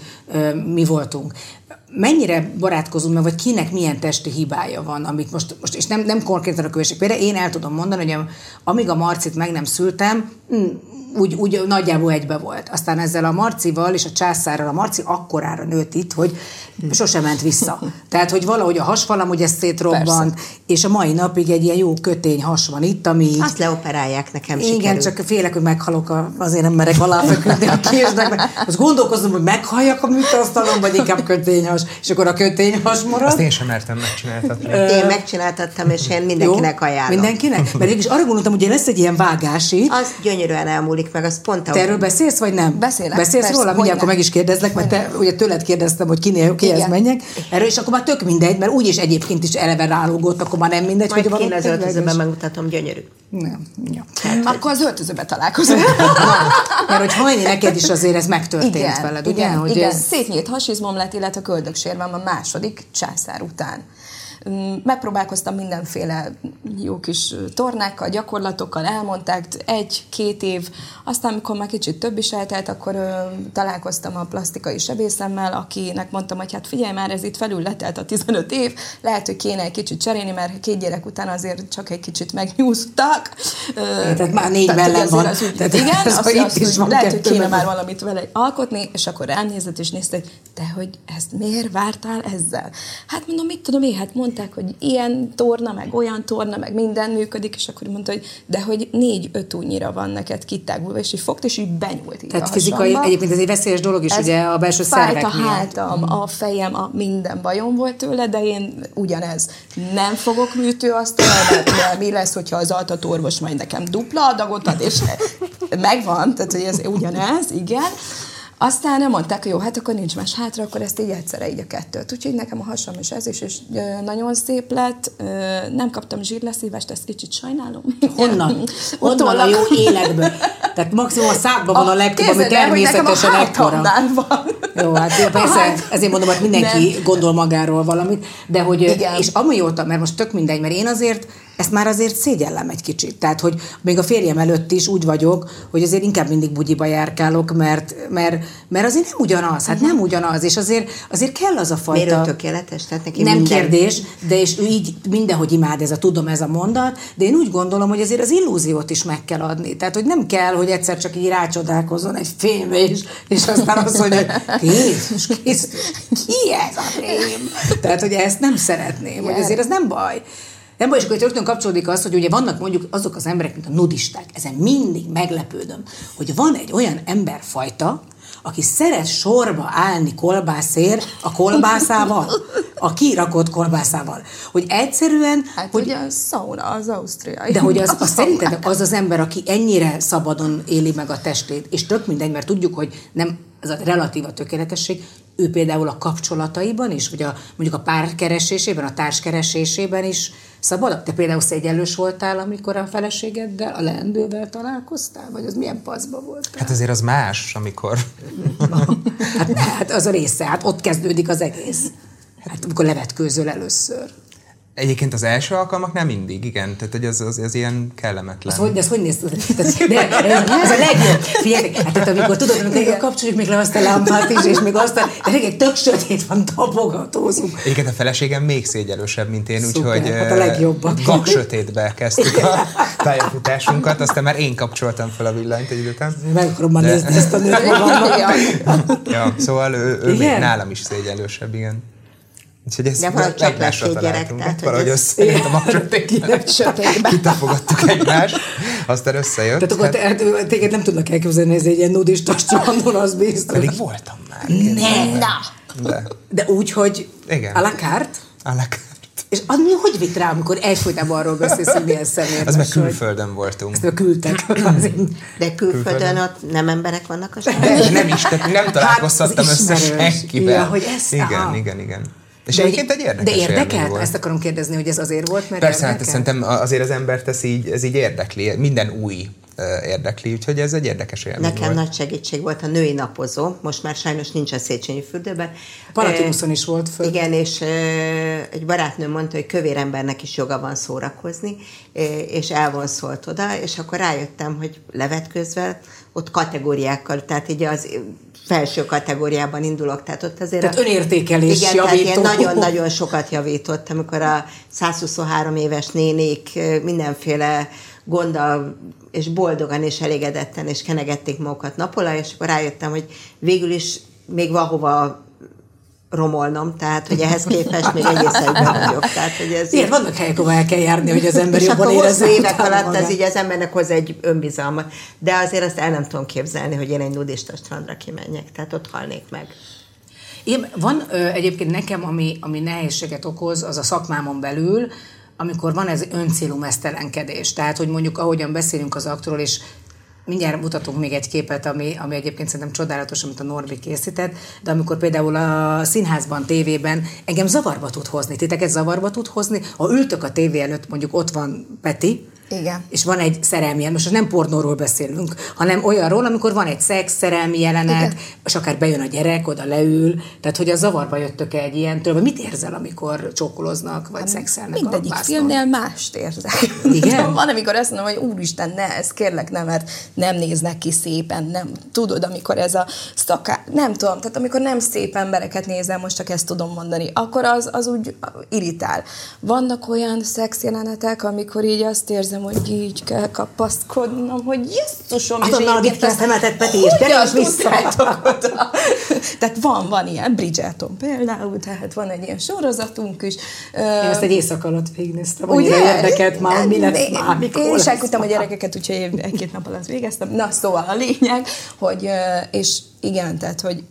mi voltunk. Mennyire barátkozunk meg, vagy kinek milyen testi hibája van, amit most, most és nem, nem konkrétan a kövesség. Például én el tudom mondani, hogy amíg a Marcit meg nem szültem, úgy, úgy nagyjából egybe volt. Aztán ezzel a Marcival és a császárral, a Marci akkorára nőtt itt, hogy sosem ment vissza. Tehát, hogy valahogy a hasfalam ugye szétrobbant, persze. És a mai napig egy ilyen jó kötény has van itt, ami... Azt leoperálják, nekem igen, sikerült. Igen, csak félek, hogy meghalok, azért nem merek alá feküdni a késnek. Azt gondolkozom, hogy meghalljak a műtasztalon, vagy inkább kötényhas, és akkor a kötényhas marad. Azt én sem mertem megcsináltatni. Én megcsináltattam, és én mindenkinek jó, ajánlom. Mindenkinek? Mert mégis arra gondoltam, hogy lesz egy ilyen vágás itt. Az gyönyörűen elmúlik meg, az pont ahogy. Te erről beszélsz, vagy nem? Beszélek. Beszélsz persze, róla? Mindjárt akkor meg is kérdezlek, mert te, ugye tőled kérdeztem, hogy kinél, kihez menjek. Erről is akkor már tök mindegy, mert úgyis egyébként is eleve rálógott, akkor már nem mindegy. Majd hogy én az öltözőben megmutatom, gyönyörű. Nem. Ja. Hát, akkor az öltözőben találkozunk. Mert hogy Hajni, neked is azért ez megtörtént igen, veled, ugye? Igen, hogy igen. Ez... szétnyílt hasizmom lett, illetve köldöksérvem a második császár után. Megpróbálkoztam mindenféle jó kis tornákkal, gyakorlatokkal, elmondták egy-két év, aztán amikor már kicsit több is eltelt, akkor ö, találkoztam a plastikai sebészemmel, akinek mondtam, hogy hát figyelj már, ez itt felül letelt a tizenöt év, lehet, hogy kéne egy kicsit cserélni, mert két gyerek után azért csak egy kicsit megnyúztak. Tehát ö, már négy mellem van. Az, úgy, tehát igen, az, az, az, az, az, van lehet, hogy kéne már valamit vele alkotni, és akkor rám nézett és nézte, hogy te, hogy ezt miért vártál ezzel? Hát mondom, mit tudom én, hát mondták, hogy ilyen torna, meg olyan torna, meg minden működik, és akkor mondta, hogy de hogy négy-öt újnyira van neked kitágulva, és így fogt, és így benyúlt így. Tehát fizikai, egyébként ez egy veszélyes dolog is, ez ugye a belső szervek miatt. Fájt a hátam, a fejem, a minden bajom volt tőle, de én ugyanez. Nem fogok műtőasztalra, mert mi lesz, hogyha az altatorvos majd nekem dupla adagot ad, és megvan, tehát hogy ez ugyanez, igen. Aztán nem mondták, hogy jó, hát akkor nincs más hátra, akkor ezt így egyszerre így a kettőt. Úgyhogy nekem a hasam is ez is, és nagyon szép lett. Nem kaptam zsírleszívást, ezt kicsit sajnálom. Honnan? Honnan a jó élekből. Tehát maximum a szákban van a legtöbb, ami természetesen ekkora. Jó, hát jó, persze, ezért mondom, hogy mindenki nem. gondol magáról valamit, de hogy, igen. És amióta, mert most tök mindegy, mert én azért ezt már azért szégyellem egy kicsit. Tehát, hogy még a férjem előtt is úgy vagyok, hogy azért inkább mindig bugyiba járkálok, mert, mert, mert azért nem ugyanaz, hát nem ugyanaz, és azért, azért kell az a fajta... Miért ő tökéletes? Tehát neki nem minden... kérdés, de és ő így mindenhogy imád ez a tudom, ez a mondat, de én úgy gondolom, hogy azért az illúziót is meg kell adni. Tehát, hogy nem kell, hogy egyszer csak így rácsodálkozzon egy fém, és, és aztán azt mondja, hogy Jézus, kész, ki ez a fém? Tehát, hogy ezt nem szeretném, hogy azért ez nem baj. Nem baj, és akkor rögtön kapcsolódik az, hogy ugye vannak mondjuk azok az emberek, mint a nudisták. Ezen mindig meglepődöm, hogy van egy olyan emberfajta, aki szeret sorba állni kolbászért a kolbászával, a kirakott kolbászával. Hogy egyszerűen... Hát hogy ugye a szauna, az ausztriai. De hogy az, az szerinted az az ember, aki ennyire szabadon éli meg a testét, és tök mindegy, mert tudjuk, hogy nem ez a relatíva tökéletesség, ő például a kapcsolataiban is, vagy a, mondjuk a párkeresésében, a társkeresésében is szabadabb? Te például szégyenlős voltál, amikor a feleségeddel, a leendővel találkoztál? Vagy az milyen paszba voltál? Hát azért az más, amikor... hát, ne, hát az a része, hát ott kezdődik az egész. Hát amikor levetkőzöl először. Egyébként az első alkalmaknál mindig, igen. Tehát, hogy az, az, az ilyen kellemetlen. Az, hogy, az hogy néz? De, ez a legjobb. Figyelj, hát tehát, amikor tudod, amikor kapcsoljuk még le azt a lámpát is, és még azt a... De végig tök sötét van, tapogatózunk. Egyébként a feleségem még szégyelősebb, mint én, úgyhogy... Hát a legjobban. Gak sötétbe kezdtük igen. a pályafutásunkat, aztán már én kapcsoltam fel a villanyt egy időtán. Meg akaromban de... nézni ezt a nőt. Ja, szóval ő, ő még nálam is szégyelősebb, igen. Úgyhogy ezt meglásra találtunk. Tehát, valahogy összejött a magsötékben. Kitapogattuk egymást, aztán összejött. Tehát akkor téged nem tudnak elképzelni, ez egy ilyen nudista strandon, az biztos. Pedig voltam már. Ne, na! De úgy, hogy a la carte. A la carte. És az mi, hogy vitt rá, amikor egyfolytában arról beszélsz, hogy milyen személyes. Az meg külföldön voltunk. Ezt meg küldtek. De külföldön ott nem emberek vannak a sárban? Nem is, nem találkozhattam össze senkivel. Igen, igen, igen. És de, egyébként egy érdekes. De érdekelt? Ezt akarom kérdezni, hogy ez azért volt, mert persze, érdekelt? Hát szerintem azért az embert ez így, ez így érdekli, minden új érdekli, úgyhogy ez egy érdekes élmény. Nekem volt. Nagy segítség volt a női napozó, most már sajnos nincs a Széchenyi fürdőben. Palatinuszon is volt föl. Igen, és egy barátnőm mondta, hogy kövér embernek is joga van szórakozni, és elvonszolt oda, és akkor rájöttem, hogy levetkőzve ott kategóriákkal, tehát így az felső kategóriában indulok, tehát ott azért... Tehát a, önértékelés igen, javító. Igen, nagyon-nagyon sokat javított, amikor a százhuszonhárom éves nénik mindenféle gonddal és boldogan és elégedetten és kenegették magukat napola, és akkor rájöttem, hogy végül is még valahova romolnom, tehát hogy ehhez képest még egész egyben vagyok. Tehát, hogy ez igen, így... vannak helyek, ahol el kell járni, hogy az ember és jobban érezze. És akkor évek alatt magát. Ez így az embernek hoz egy önbizalma. De azért azt el nem tudom képzelni, hogy én egy nudista strandra kimenjek, tehát ott halnék meg. Én, van ö, egyébként nekem, ami, ami nehézséget okoz, az a szakmámon belül, amikor van ez öncélú mesztelenkedés. Tehát, hogy mondjuk ahogyan beszélünk az aktról, és mindjárt mutatunk még egy képet, ami, ami egyébként szerintem csodálatos, amit a Norbi készített, de amikor például a színházban, tévében engem zavarba tud hozni, titeket zavarba tud hozni, ha ültök a tévé előtt, mondjuk ott van Peti, igen. És van egy szerelmi jelenet, most nem pornóról beszélünk, hanem olyanról, amikor van egy szex szerelmi jelenet, igen. És akár bejön a gyerek, oda leül, tehát hogy a zavarba jöttök egy ilyentől, vagy mit érzel, amikor csókoloznak, vagy szexelnek a mindegyik filmnél mást érzek. Igen? Van, amikor azt mondom, hogy úristen, ne, ez kérlek nem, mert nem néznek ki szépen, nem tudod, amikor ez a szaká... Nem tudom, tehát amikor nem szép embereket nézem, most csak ezt tudom mondani, akkor az, az úgy irritál. Vannak olyan szex jelenetek, amikor így azt érzem, hogy így kell kapaszkodnom, hogy Jézusom, és én érgettem. Szemetet, Peti, és gyere, és visszaálltok oda. Tehát van, van ilyen Bridgerton például, tehát van egy ilyen sorozatunk is. Én ezt egy éjszak alatt végignéztem, annyira érdekelt már, mi lesz már, mikor lesz. Én is elküldtem a gyerekeket, úgyhogy én egy-két nap alatt végeztem. Na, szóval a lényeg, hogy, és igen, tehát, hogy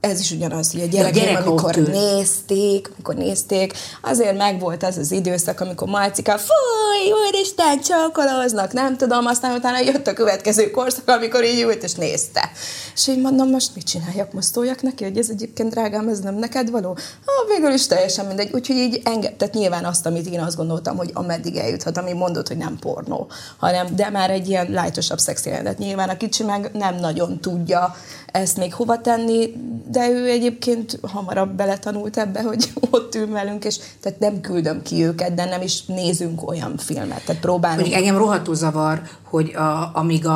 ez is ugyanaz, hogy a gyerekek, gyerek, amikor nézték, amikor nézték, azért megvolt az az időszak, amikor Marcika, fúj, úristen, csókolóznak, nem tudom, aztán utána jött a következő korszak, amikor így ült és nézte. És így mondom, most mit csináljak, most szóljak neki, hogy ez egyébként, drágám, ez nem neked való? Ah, végül is teljesen mindegy, úgyhogy így engem, tehát nyilván azt, amit én azt gondoltam, hogy ameddig eljuthat, ami mondott, hogy nem pornó, hanem, de már egy ilyen lightosabb szexjelenet. Nyilván a kicsi meg nem nagyon tudja ezt még hova tenni, de ő egyébként hamarabb beletanult ebbe, hogy ott ül velünk, és tehát nem küldöm ki őket, de nem is nézünk olyan filmet, tehát próbálunk. Mondjuk engem rohadtul zavar, hogy a, amíg a,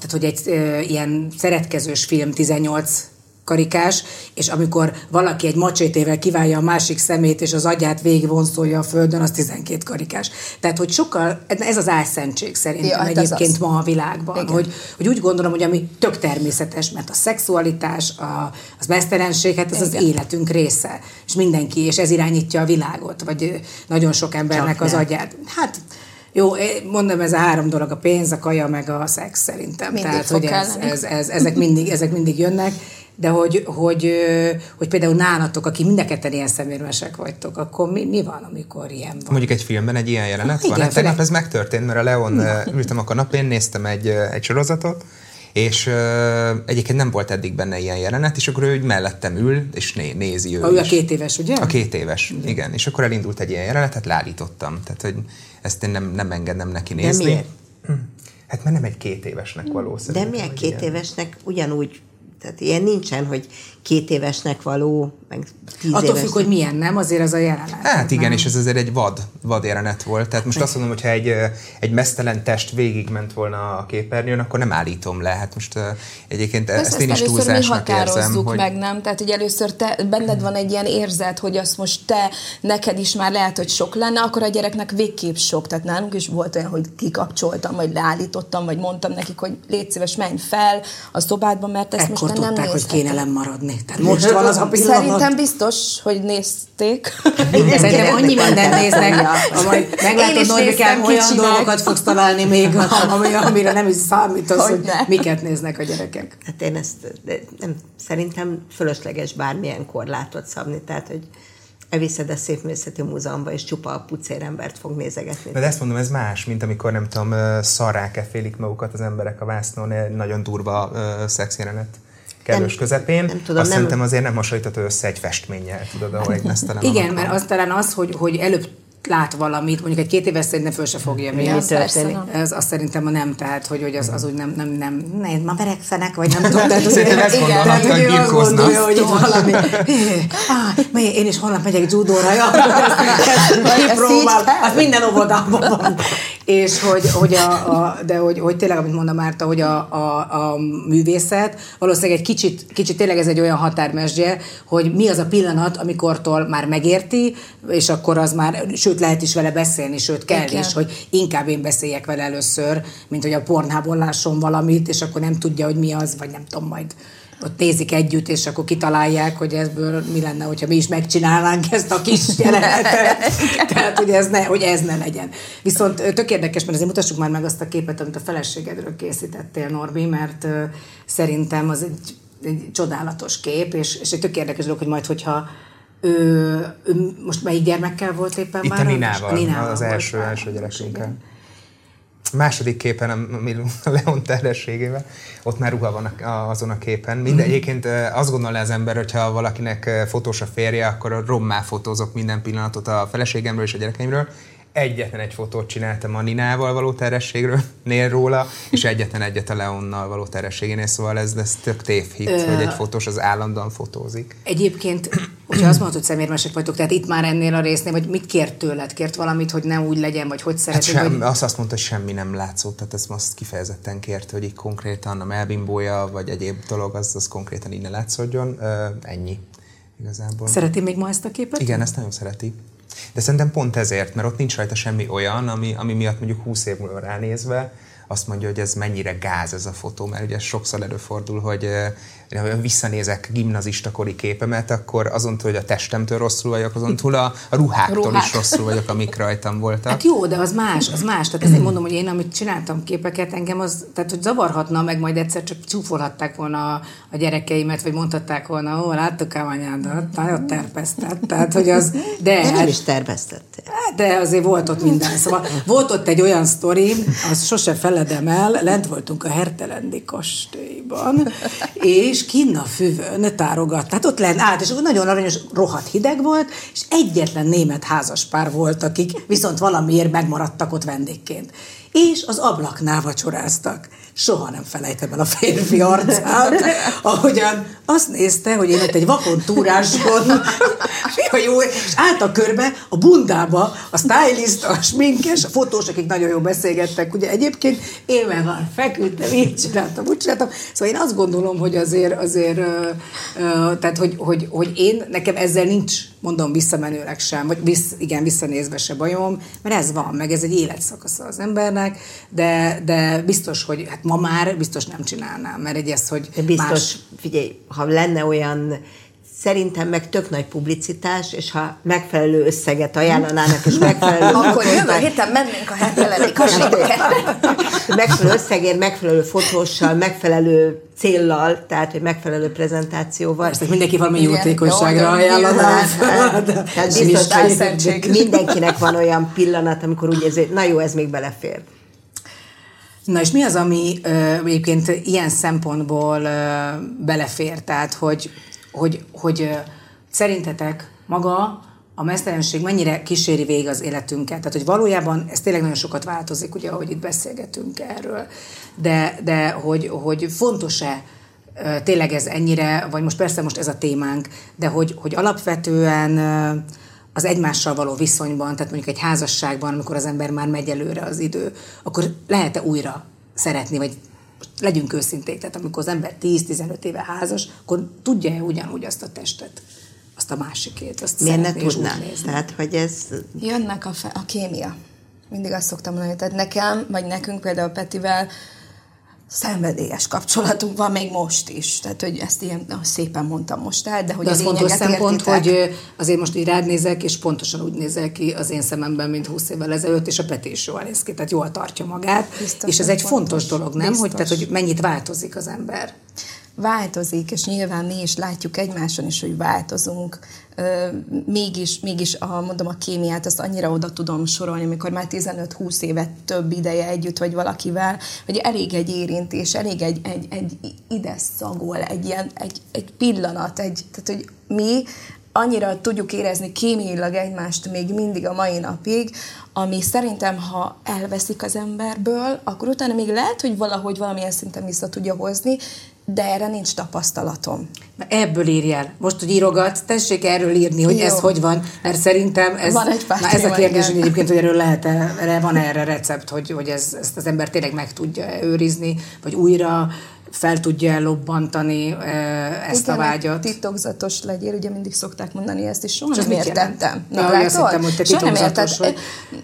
tehát hogy egy e, ilyen szeretkezős film tizennyolc karikás, és amikor valaki egy macsétével kiválja a másik szemét, és az agyát végigvonszolja a földön, az tizenkét karikás. Tehát, hogy sokkal, ez az álszentség szerintem ja, egyébként ma a világban, hogy, hogy úgy gondolom, hogy ami tök természetes, mert a szexualitás, a, az mesztelenség, hát ez igen. Az életünk része, és mindenki, és ez irányítja a világot, vagy nagyon sok embernek az agyát. Hát, jó, mondom, ez a három dolog, a pénz, a kaja, meg a szex szerintem. Mindig tehát, hogy ez, ez, ez, ezek, mindig, ezek mindig jönnek. De hogy, hogy, hogy például nálatok, aki mind a ketten ilyen szemérmesek vagytok, akkor mi, mi van, amikor ilyen van? Mondjuk egy filmben egy ilyen jelenet hát, van. Igen, hát tegnap ez megtörtént, mert a Leon ültem a kanapén, néztem egy, egy sorozatot, és uh, egyébként nem volt eddig benne ilyen jelenet, és akkor ő mellettem ül, és né- nézi ő, ő a két éves, ugye? A két éves, ugye. Igen. És akkor elindult egy ilyen jelenetet, leállítottam. Tehát, hogy ezt én nem, nem engedem neki nézni. De miért? Hát mert nem egy két évesnek való. De milyen két ilyen. évesnek ugyanúgy, tehát ilyen nincsen, hogy két évesnek való, meg tíz évesnek. Attól függ, hogy milyen, nem? Azért az a jelenet. Hát igen, nem? És ez azért egy vad, vad jelenet volt. Tehát most azt mondom, hogyha egy, egy mesztelen test végigment volna a képernyőn, akkor nem állítom le. Hát most egyébként ezt, ezt én is túlzásnak érzem. Ezt először mi hogy... meg, nem? Tehát, hogy először te, benned van egy ilyen érzet, hogy azt most te, neked is már lehet, hogy sok lenne, akkor a gyereknek végképp sok. Tehát nálunk is volt olyan, hogy kikapcsoltam, vagy leállítottam, vagy mondtam nekik, hogy légy szíves, menj fel a szobádba, mert ezt ekkor most nem tudták, hogy kényelem maradni. Tehát most van az a pillanat. Szerintem biztos, hogy nézték. Szerintem annyi mindent néznek. Majd meglátod, hogy kell olyan dolgokat fogsz találni még, amire nem is számítasz, hogy miket néznek a gyerekek. Hát én ezt nem, szerintem fölösleges bármilyen korlátot szabni. Tehát, hogy elviszed a Szépművészeti Múzeumban, és csupa a pucérembert fog nézegetni. De ezt mondom, ez más, mint amikor, nem tudom, szarrá kefélik magukat az emberek a vásznon, nagyon durva szexjelenet kellős közepén. Nem tudom, azt nem... szerintem azért nem hasonlítható össze egy festménnyel, tudod, ahol egy mesztelen. Igen, mert az talán az, hogy, hogy előbb lát valamit, mondjuk egy két éves szerintem föl se fogja mi az történik. Az, azt szerintem a nem, tehát, hogy, hogy az, az úgy nem, nem, nem, nem, ma beregszenek, vagy nem tudom. Szerintem ezt gondolhatnak, hogy gyilkoznak. Én is holnap megyek judóra, az minden óvodában van. És hogy, hogy, a, a, de hogy, hogy tényleg, amit mondta Márta, hogy a, a, a művészet, valószínűleg egy kicsit, kicsit tényleg ez egy olyan határmesdje, hogy mi az a pillanat, amikortól már megérti, és akkor az már, sőt lehet is vele beszélni, sőt kell Igen. is, hogy inkább én beszéljek vele először, mint hogy a Pornhából lásson valamit, és akkor nem tudja, hogy mi az, vagy nem tudom, majd ott nézik együtt, és akkor kitalálják, hogy ebből mi lenne, hogyha mi is megcsinálnánk ezt a kis jelenetet. Tehát, hogy ez, ne, hogy ez ne legyen. Viszont tök érdekes, mert azért mutassuk már meg azt a képet, amit a feleségedről készítettél, Norbi, mert uh, szerintem az egy, egy csodálatos kép, és, és egy tök érdekes dolog, hogy majd, hogyha ő, ő most melyik gyermekkel volt éppen Itt már? Itt a Ninával, a Ninával az első, első gyerekünkkel. Második képen a Leon terhességével, ott már ruha van azon a képen. Minden, egyébként azt gondolná az ember, hogyha valakinek fotós a férje, akkor rommá fotózok minden pillanatot a feleségemről és a gyerekeimről. Egyetlen egy fotót csináltam a Ninával való terhességről, nél róla, és egyetlen egyet a Leonnal való terhességénél, szóval ez, ez tök tévhit, Ö... hogy egy fotós az állandóan fotózik. Egyébként, hogyha azt mondod, hogy szemérmesek vagytok, tehát itt már ennél a résznél, hogy mit kért tőled? Kért valamit, hogy ne úgy legyen, vagy hogy szeretnéd? Hát sem, vagy... azt, azt mondta, hogy semmi nem látszott, tehát ezt azt kifejezetten kért, hogy így konkrétan a melbimbója, vagy egyéb dolog, az, az konkrétan így ne látszódjon. Ö, ennyi igazából. Szereti még ma ezt a képet? Igen, ezt nagyon szereti. De szerintem pont ezért, mert ott nincs rajta semmi olyan, ami, ami miatt mondjuk húsz év múlva ránézve azt mondja, hogy ez mennyire gáz ez a fotó, mert ugye sokszor előfordul, hogy ha visszanézek gimnazistakori képemet, akkor azon túl, hogy a testemtől rosszul vagyok, azon túl a, a ruháktól Ruhák. is rosszul vagyok, amik rajtam voltak. Hát jó, de az más, az más. Tehát ezért mondom, hogy én amit csináltam képeket, engem az, tehát hogy zavarhatna, meg majd egyszer csak csúfolhatták volna a, a gyerekeimet, vagy mondhatták volna, ó, láttuk-e anyádat, nagyon terpesztett. Tehát, hogy az, de, de nem is terpesztettél. De azért volt ott minden. Szóval volt ott egy olyan sztori, az sose feledem el, lent voltunk a hertelendi kastélyban, és kinn a füvön tárogat. Tehát ott lent állt, és nagyon aranyos, rohadt hideg volt, és egyetlen német házaspár volt, akik viszont valamiért megmaradtak ott vendégként. És az ablaknál vacsoráztak. Soha nem felejtem el a férfi arcát, ahogyan azt nézte, hogy én ott egy vakon túráson, és állt a körbe, a bundába, a stylist, a sminkes, a fotós, akik nagyon jól beszélgettek, ugye egyébként én meg már feküdtem, így csináltam, úgy csináltam. Szóval én azt gondolom, hogy azért, azért ö, ö, tehát, hogy, hogy, hogy én, nekem ezzel nincs, mondom, visszamenőleg sem, vagy vissz, igen, visszanézve se bajom, mert ez van, meg ez egy életszakasza az embernek, de, de biztos, hogy hát ma már biztos nem csinálnám, mert egy ez, hogy biztos, más... figyelj, ha lenne olyan, szerintem meg tök nagy publicitás, és ha megfelelő összeget ajánlanának, és megfelelő... Akkor jön a héten mennénk a herteleni kastélybe. Megfelelő összegért, megfelelő fotóssal, megfelelő céllal, tehát, hogy megfelelő prezentációval. Ezt mindenki valami jótékonyságra ajánlaná. Tehát biztos, mindenkinek van olyan pillanat, amikor úgy érzi, na jó, ez még belefér. Na és mi az, ami ö, egyébként ilyen szempontból ö, belefér? Tehát, hogy, hogy, hogy ö, szerintetek maga a mesztelenség mennyire kíséri végig az életünket? Tehát, hogy valójában ez tényleg nagyon sokat változik, ugye, ahogy itt beszélgetünk erről. De, de hogy, hogy fontos-e ö, tényleg ez ennyire, vagy most persze most ez a témánk, de hogy, hogy alapvetően... Ö, az egymással való viszonyban, tehát mondjuk egy házasságban, amikor az ember már megy előre az idő, akkor lehet-e újra szeretni, vagy legyünk őszinték, tehát amikor az ember tíz-tizenöt éve házas, akkor tudja-e ugyanúgy azt a testet, azt a másikét, azt szeretni és úgy nézni. Tehát, hogy ez... Jönnek a, fe- a kémia. Mindig azt szoktam mondani, tehát nekem, vagy nekünk például Petivel szenvedélyes kapcsolatunk van még most is. Tehát, hogy ezt ilyen na, szépen mondtam most el, de hogy de az fontos szempont, hogy azért most így rád nézek, és pontosan úgy nézel ki az én szememben, mint húsz évvel ezelőtt, és a Peti is jól néz ki, tehát jól tartja magát. Biztos, és ez egy fontos, fontos dolog, nem? Hogy, tehát, hogy mennyit változik az ember? Változik, és nyilván mi is látjuk egymáson is, hogy változunk. Mégis, mégis a, mondom, a kémiát azt annyira oda tudom sorolni, amikor már tizenöt-húsz évet több ideje együtt vagy valakivel, hogy elég egy érintés, elég egy, egy, egy ide szagol, egy ilyen, egy, egy pillanat, egy, tehát, hogy mi annyira tudjuk érezni kémiailag egymást még mindig a mai napig, ami szerintem, ha elveszik az emberből, akkor utána még lehet, hogy valahogy valamilyen szinten vissza tudja hozni, de erre nincs tapasztalatom. Na ebből írjál. Most, hogy írogatsz, tessék erről írni, hogy jó, ez hogy van, mert szerintem ez, van egy na, ez a kérdés, hogy egyébként, hogy erről lehet erre, van erre recept, hogy, hogy ez, ezt az ember tényleg meg tudja őrizni, vagy újra fel tudja lobbantani ezt igen, a vágyat. Titokzatos legyél, ugye mindig szokták mondani ezt, és soha nem értettem. Na, ja, azt hittem, hogy te titokzatos vagy.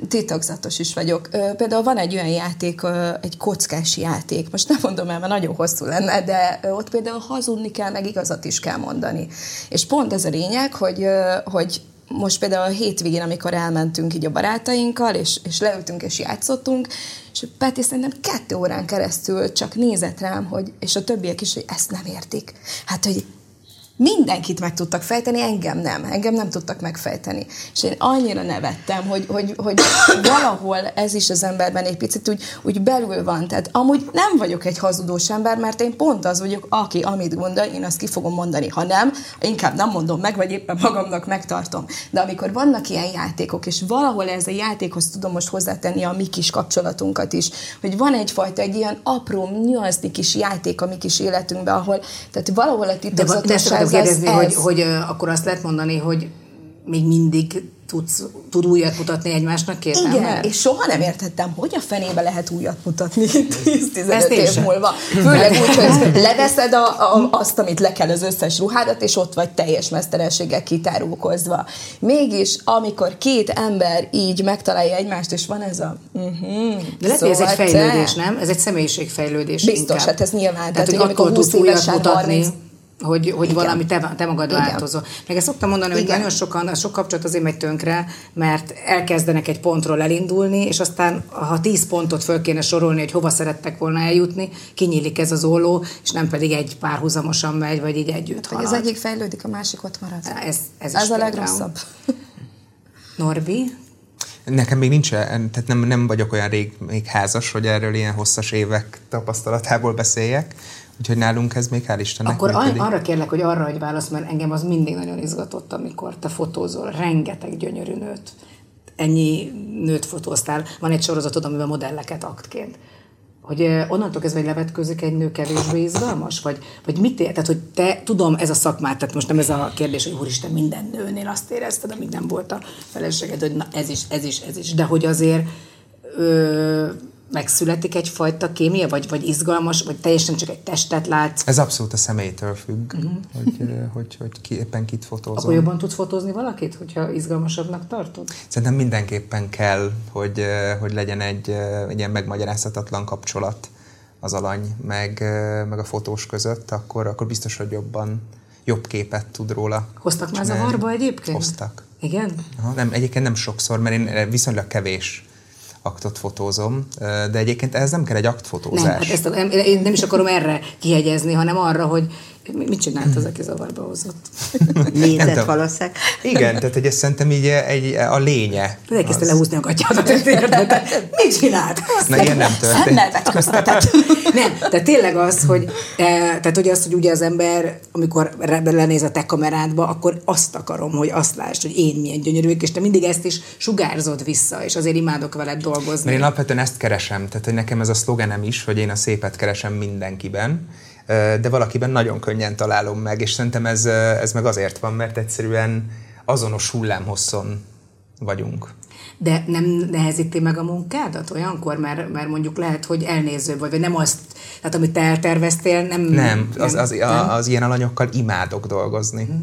Titokzatos is vagyok. Például van egy olyan játék, egy kockás játék, most nem mondom el, mert nagyon hosszú lenne, de ott például hazudni kell, meg igazat is kell mondani. És pont ez a lényeg, hogy, hogy most például a hétvégén, amikor elmentünk így a barátainkkal, és, és leültünk és játszottunk, és Peti szerintem kettő órán keresztül csak nézett rám, hogy, és a többiek is, hogy ezt nem értik. Hát, hogy mindenkit meg tudtak fejteni, engem nem. Engem nem tudtak megfejteni. És én annyira nevettem, hogy, hogy, hogy valahol ez is az emberben egy picit úgy, úgy belül van. Tehát amúgy nem vagyok egy hazudós ember, mert én pont az vagyok, aki amit gondol, én azt ki fogom mondani. Ha nem, inkább nem mondom meg, vagy éppen magamnak megtartom. De amikor vannak ilyen játékok, és valahol ez a játékhoz tudom most hozzátenni a mi kis kapcsolatunkat is, hogy van egyfajta egy ilyen apró, nyansznyi kis játék a mi kis életünkben, ahol tehát valahol a titokzatosság kérdezni, ez, hogy, ez. Hogy, hogy akkor azt lehet mondani, hogy még mindig tudsz, tud újat mutatni egymásnak, kérem? Igen, mert? És soha nem értettem, hogy a fenébe lehet újat mutatni tíz-tizenöt év múlva. Főleg úgy, hogy leveszed a, a, azt, amit le kell az összes ruhádat, és ott vagy teljes mesztelenséggel kitárulkozva. Mégis, amikor két ember így megtalálja egymást, és van ez a... Uh-huh, de lehet, szóval ez egy fejlődés, nem? Ez egy személyiségfejlődés. Biztos, inkább. Hát ez nyilván. Tehát, tehát hogy amikor húsz évesen mutatni. Hogy, hogy valami te, te magad igen, változol. Meg ezt szoktam mondani, igen, hogy nagyon sokan, a sok kapcsolat azért megy tönkre, mert elkezdenek egy pontról elindulni, és aztán, ha tíz pontot föl kéne sorolni, hogy hova szerettek volna eljutni, kinyílik ez az olló, és nem pedig egy párhuzamosan megy, vagy így együtt halad. Az egyik fejlődik, a másik ott marad. Ez, ez, ez a legrosszabb. Norbi? Nekem még nincs, tehát nem, nem vagyok olyan rég még házas, hogy erről ilyen hosszas évek tapasztalatából beszéljek. Úgyhogy nálunk ez még hál' Istennek. Akkor működik. Arra kérlek, hogy arra adj választ, mert engem az mindig nagyon izgatott, amikor te fotózol rengeteg gyönyörű nőt. Ennyi nőt fotóztál. Van egy sorozatod, amiben modelleket aktként. Hogy onnantól kezdve, hogy levetkőzik egy nő kevésbé izgalmas? Vagy, vagy mit ér? Tehát, hogy te, tudom, ez a szakmát, tehát most nem ez a kérdés, hogy úristen, minden nőnél azt érezted, amíg nem volt a feleséged, hogy na ez is, ez is, ez is. De hogy azért... Ö, megszületik egyfajta kémia, vagy, vagy izgalmas, vagy teljesen csak egy testet látsz? Ez abszolút a személytől függ, uh-huh. hogy, hogy, hogy ki, éppen kit fotózom. Akkor jobban tudsz fotózni valakit, hogyha izgalmasabbnak tartod? Szerintem mindenképpen kell, hogy, hogy legyen egy, egy ilyen megmagyarázhatatlan kapcsolat az alany, meg, meg a fotós között, akkor, akkor biztos, hogy jobban jobb képet tud róla. Hoztak már zavarba egyébként? Hoztak. Igen? Aha, nem, egyébként nem sokszor, mert én viszonylag kevés aktot fotózom, de egyébként ehhez nem kell egy aktfotózás. Nem, hát ezt a, nem, én nem is akarom erre kihegyezni, hanem arra, hogy mit csinált az, aki zavarba hozott? Nézett valószínűleg. Igen, tehát hogy ezt szerintem így egy, a lénye. Elkezdte lehúzni a gatyádat, mit csinált? Na, ilyen nem történt. Nem, tehát tényleg az, hogy tehát ugye az, hogy ugye az ember, amikor lenéz a te kamerádba, akkor azt akarom, hogy azt lásd, hogy én milyen gyönyörűk, és te mindig ezt is sugárzod vissza, és azért imádok veled dolgozni. Mert én alapvetően ezt keresem, tehát hogy nekem ez a szlogenem is, hogy én a szépet keresem mindenkiben, de valakiben nagyon könnyen találom meg, és szerintem ez, ez meg azért van, mert egyszerűen azonos hullámhosszon vagyunk. De nem nehezíti meg a munkádat olyankor, mert, mert mondjuk lehet, hogy elnéző vagy, vagy nem azt, tehát amit te elterveztél, nem... Nem, az, az, nem? A, az ilyen alanyokkal imádok dolgozni, hm.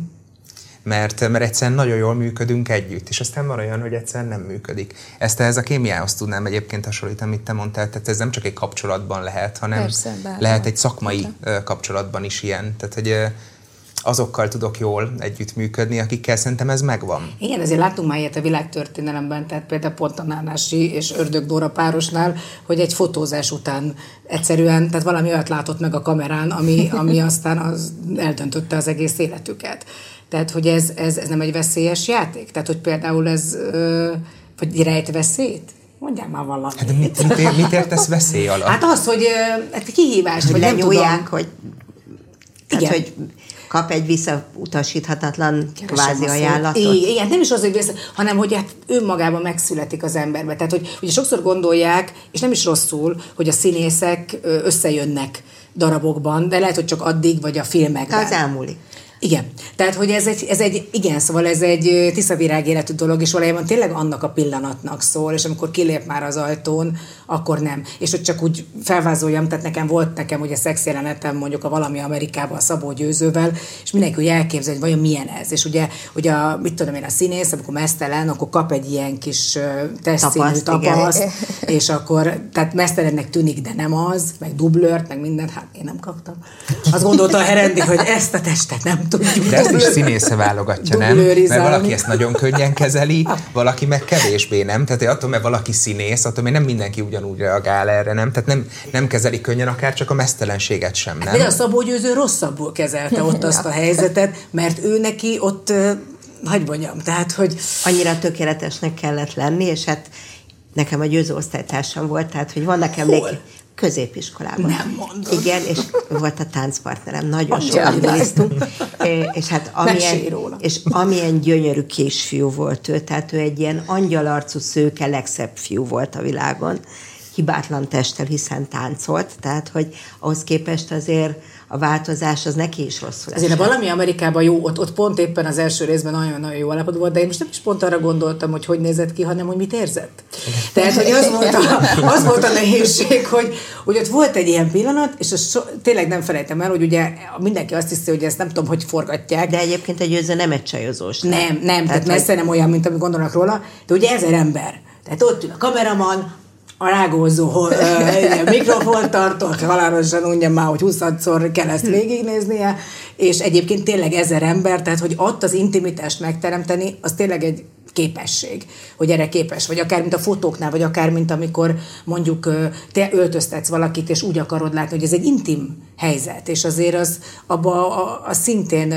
mert, mert egyszerűen nagyon jól működünk együtt, és aztán van olyan, hogy egyszerűen nem működik. Ezt ehhez a kémiához tudnám egyébként hasonlítani, amit te mondtál, tehát ez nem csak egy kapcsolatban lehet, hanem persze, lehet egy szakmai de. kapcsolatban is ilyen, tehát hogy... azokkal tudok jól együttműködni, akikkel szerintem ez megvan. Igen, ezért láttunk már ilyet a világtörténelemben, tehát például pont a Nánási és Ördög Dóra párosnál, hogy egy fotózás után egyszerűen, tehát valami olyat látott meg a kamerán, ami, ami aztán az eldöntötte az egész életüket. Tehát, hogy ez, ez, ez nem egy veszélyes játék? Tehát, hogy például ez, vagy rejt veszélyt? Mondjál már valamit. Hát mit, mit, ér, mit értesz veszély alatt? Hát az, hogy hát kihívást, hogy nem tudom. Hogy... Hát, igen. Hogy kap egy visszautasíthatatlan kvázi ajánlatot. Igen, nem is az, hogy vissza, hanem hogy hát önmagában megszületik az emberbe. Tehát, hogy ugye sokszor gondolják, és nem is rosszul, hogy a színészek összejönnek darabokban, de lehet, hogy csak addig, vagy a filmekben. Az elmúlik. Igen. Tehát, hogy ez egy, ez egy igen, szóval ez egy tiszavirág életű dolog, és valójában tényleg annak a pillanatnak szól, és amikor kilép már az ajtón, akkor nem. És hogy csak úgy felvázoljam, tehát nekem volt nekem ugye szexjelenetem mondjuk a valami Amerikában a Szabó Győzővel, és mindenki úgy elképzel, hogy vajon milyen ez. És ugye, ugye a, mit tudom én, a színész, amikor meztelen, akkor kap egy ilyen kis testszínű tapaszt, és akkor, tehát meztelennek tűnik, de nem az, meg dublört, meg mindent, hát én nem kaptam. Azt gondolta a Herendi, hogy ezt a testet nem tudjuk. De ezt is színésze válogatja, nem? Mert valaki ezt nagyon könnyen kezeli, valaki meg kevésbé, nem? Tehát attól, mert valaki színész, attól még nem mindenki ugyanúgy reagál erre, nem? Tehát nem, nem kezeli könnyen akár csak a meztelenséget sem, nem? De a Szabó Győző rosszabbul kezelte ott azt a helyzetet, mert ő neki ott, hogy mondjam, tehát, hogy... Annyira tökéletesnek kellett lenni, és hát nekem a Győző osztálytársam volt, tehát, hogy van nekem neki... Középiskolában. Nem mondod. Igen, és volt a táncpartnerem, nagyon sokat néztünk. És hát amilyen, és amilyen gyönyörű kisfiú volt ő, tehát ő egy ilyen angyalarcú szőke, legszebb fiú volt a világon. Hibátlan testtel, hiszen táncolt, tehát hogy ahhoz képest azért a változás az neki is rosszul esett. Azért valami Amerikában jó, ott, ott pont éppen az első részben nagyon-nagyon jó állapot volt, de én most nem is pont arra gondoltam, hogy hogy nézett ki, hanem hogy mit érzett. Tehát, hogy az volt a, az volt a nehézség, hogy, hogy ott volt egy ilyen pillanat, és so, tényleg nem felejtem el, hogy ugye mindenki azt hiszi, hogy ezt nem tudom, hogy forgatják. De egyébként a Győző nem egy csajozós. Nem, nem, tehát, tehát messze vagy... nem olyan, mint amit gondolnak róla, de ugye ezer ember. Tehát ott ül a kameraman, a rágózó uh, mikrofontartó, halálosan mondjam már, hogy huszadszor kell ezt végignéznie, és egyébként tényleg ezer ember, tehát hogy ott az intimitást megteremteni, az tényleg egy képesség, hogy erre képes vagy, akár mint a fotóknál, vagy akár mint amikor mondjuk te öltöztetsz valakit, és úgy akarod látni, hogy ez egy intim helyzet, és azért az abba a, a szintén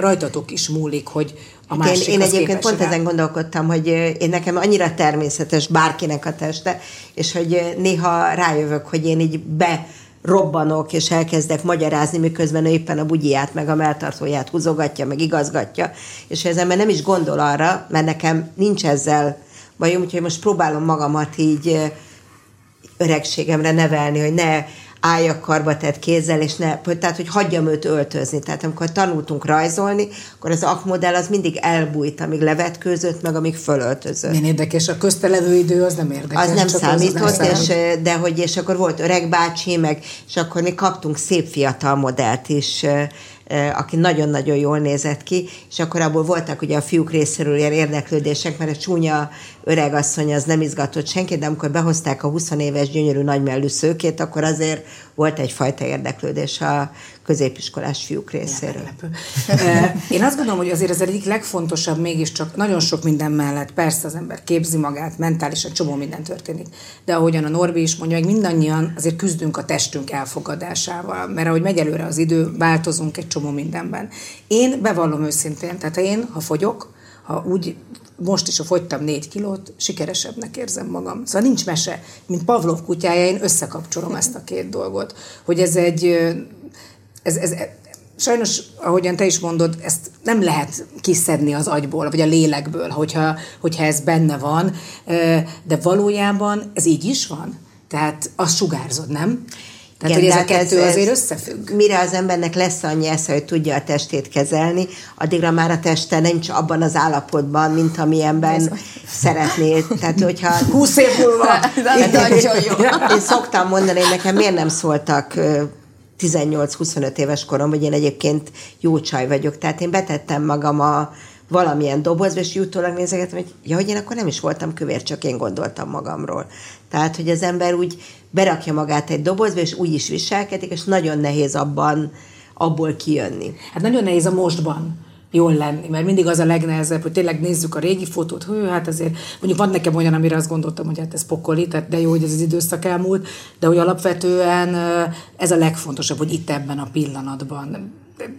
rajtatok is múlik, hogy a másik én, én egyébként pont rá. Ezen gondolkodtam, hogy én nekem annyira természetes bárkinek a teste, és hogy néha rájövök, hogy én így be robbanok, és elkezdek magyarázni, miközben éppen a bugyiját, meg a melltartóját húzogatja, meg igazgatja, és az ember nem is gondol arra, mert nekem nincs ezzel bajom, úgyhogy most próbálom magamat így öregségemre nevelni, hogy ne álljak karba tett kézzel, és ne, tehát, hogy hagyjam őt öltözni. Tehát amikor tanultunk rajzolni, akkor az akmodell az mindig elbújt, amíg levetkőzött, meg amíg fölöltözött. Milyen érdekes, a köztelevő idő az nem érdekes. Az nem számított, az nem és, számít. De hogy, és akkor volt öreg bácsi, meg, és akkor mi kaptunk szép fiatal modellt is, aki nagyon-nagyon jól nézett ki, és akkor abból voltak ugye a fiúk részéről ilyen érdeklődések, mert a csúnya öregasszony az nem izgatott senkit, de amikor behozták a húsz éves gyönyörű nagymellű szőkét, akkor azért volt egyfajta érdeklődés a középiskolás fiúk részéről. Én azt gondolom, hogy azért az egyik legfontosabb mégiscsak nagyon sok minden mellett, persze az ember képzi magát, mentálisan csomó minden történik, de ahogyan a Norbi is mondja, hogy mindannyian azért küzdünk a testünk elfogadásával, mert ahogy megy előre az idő, változunk egy csomó mindenben. Én bevallom őszintén, tehát én, ha fogyok, ha úgy most is, ha fogytam négy kilót, sikeresebbnek érzem magam. Szóval nincs mese, mint Pavlov kutyája, én összekapcsolom ezt a két dolgot, hogy ez egy... Ez, ez, sajnos, ahogyan te is mondod, ezt nem lehet kiszedni az agyból, vagy a lélekből, hogyha, hogyha ez benne van, de valójában ez így is van. Tehát azt sugárzod, nem? Tehát, igen, hogy ez a kettő ez, azért összefügg. Mire az embernek lesz annyi esze, hogy tudja a testét kezelni, addigra már a teste nincs abban az állapotban, mint amilyenben szeretné. Tehát, hogyha... Húsz év múlva! Én szoktam mondani, hogy nekem miért nem szóltak tizennyolc-huszonöt éves korom, hogy én egyébként jó csaj vagyok. Tehát én betettem magam a valamilyen dobozba, és jutólag nézegettem, hogy ja, hogy én akkor nem is voltam kövér, csak én gondoltam magamról. Tehát, hogy az ember úgy berakja magát egy dobozba, és úgy is viselkedik, és nagyon nehéz abban, abból kijönni. Hát nagyon nehéz a mostban jól lenni, mert mindig az a legnehezebb, hogy tényleg nézzük a régi fotót, hő, hát azért, mondjuk van nekem olyan, amire azt gondoltam, hogy hát ez pokoli, tehát de jó, hogy ez az időszak elmúlt, de hogy alapvetően ez a legfontosabb, hogy itt ebben a pillanatban.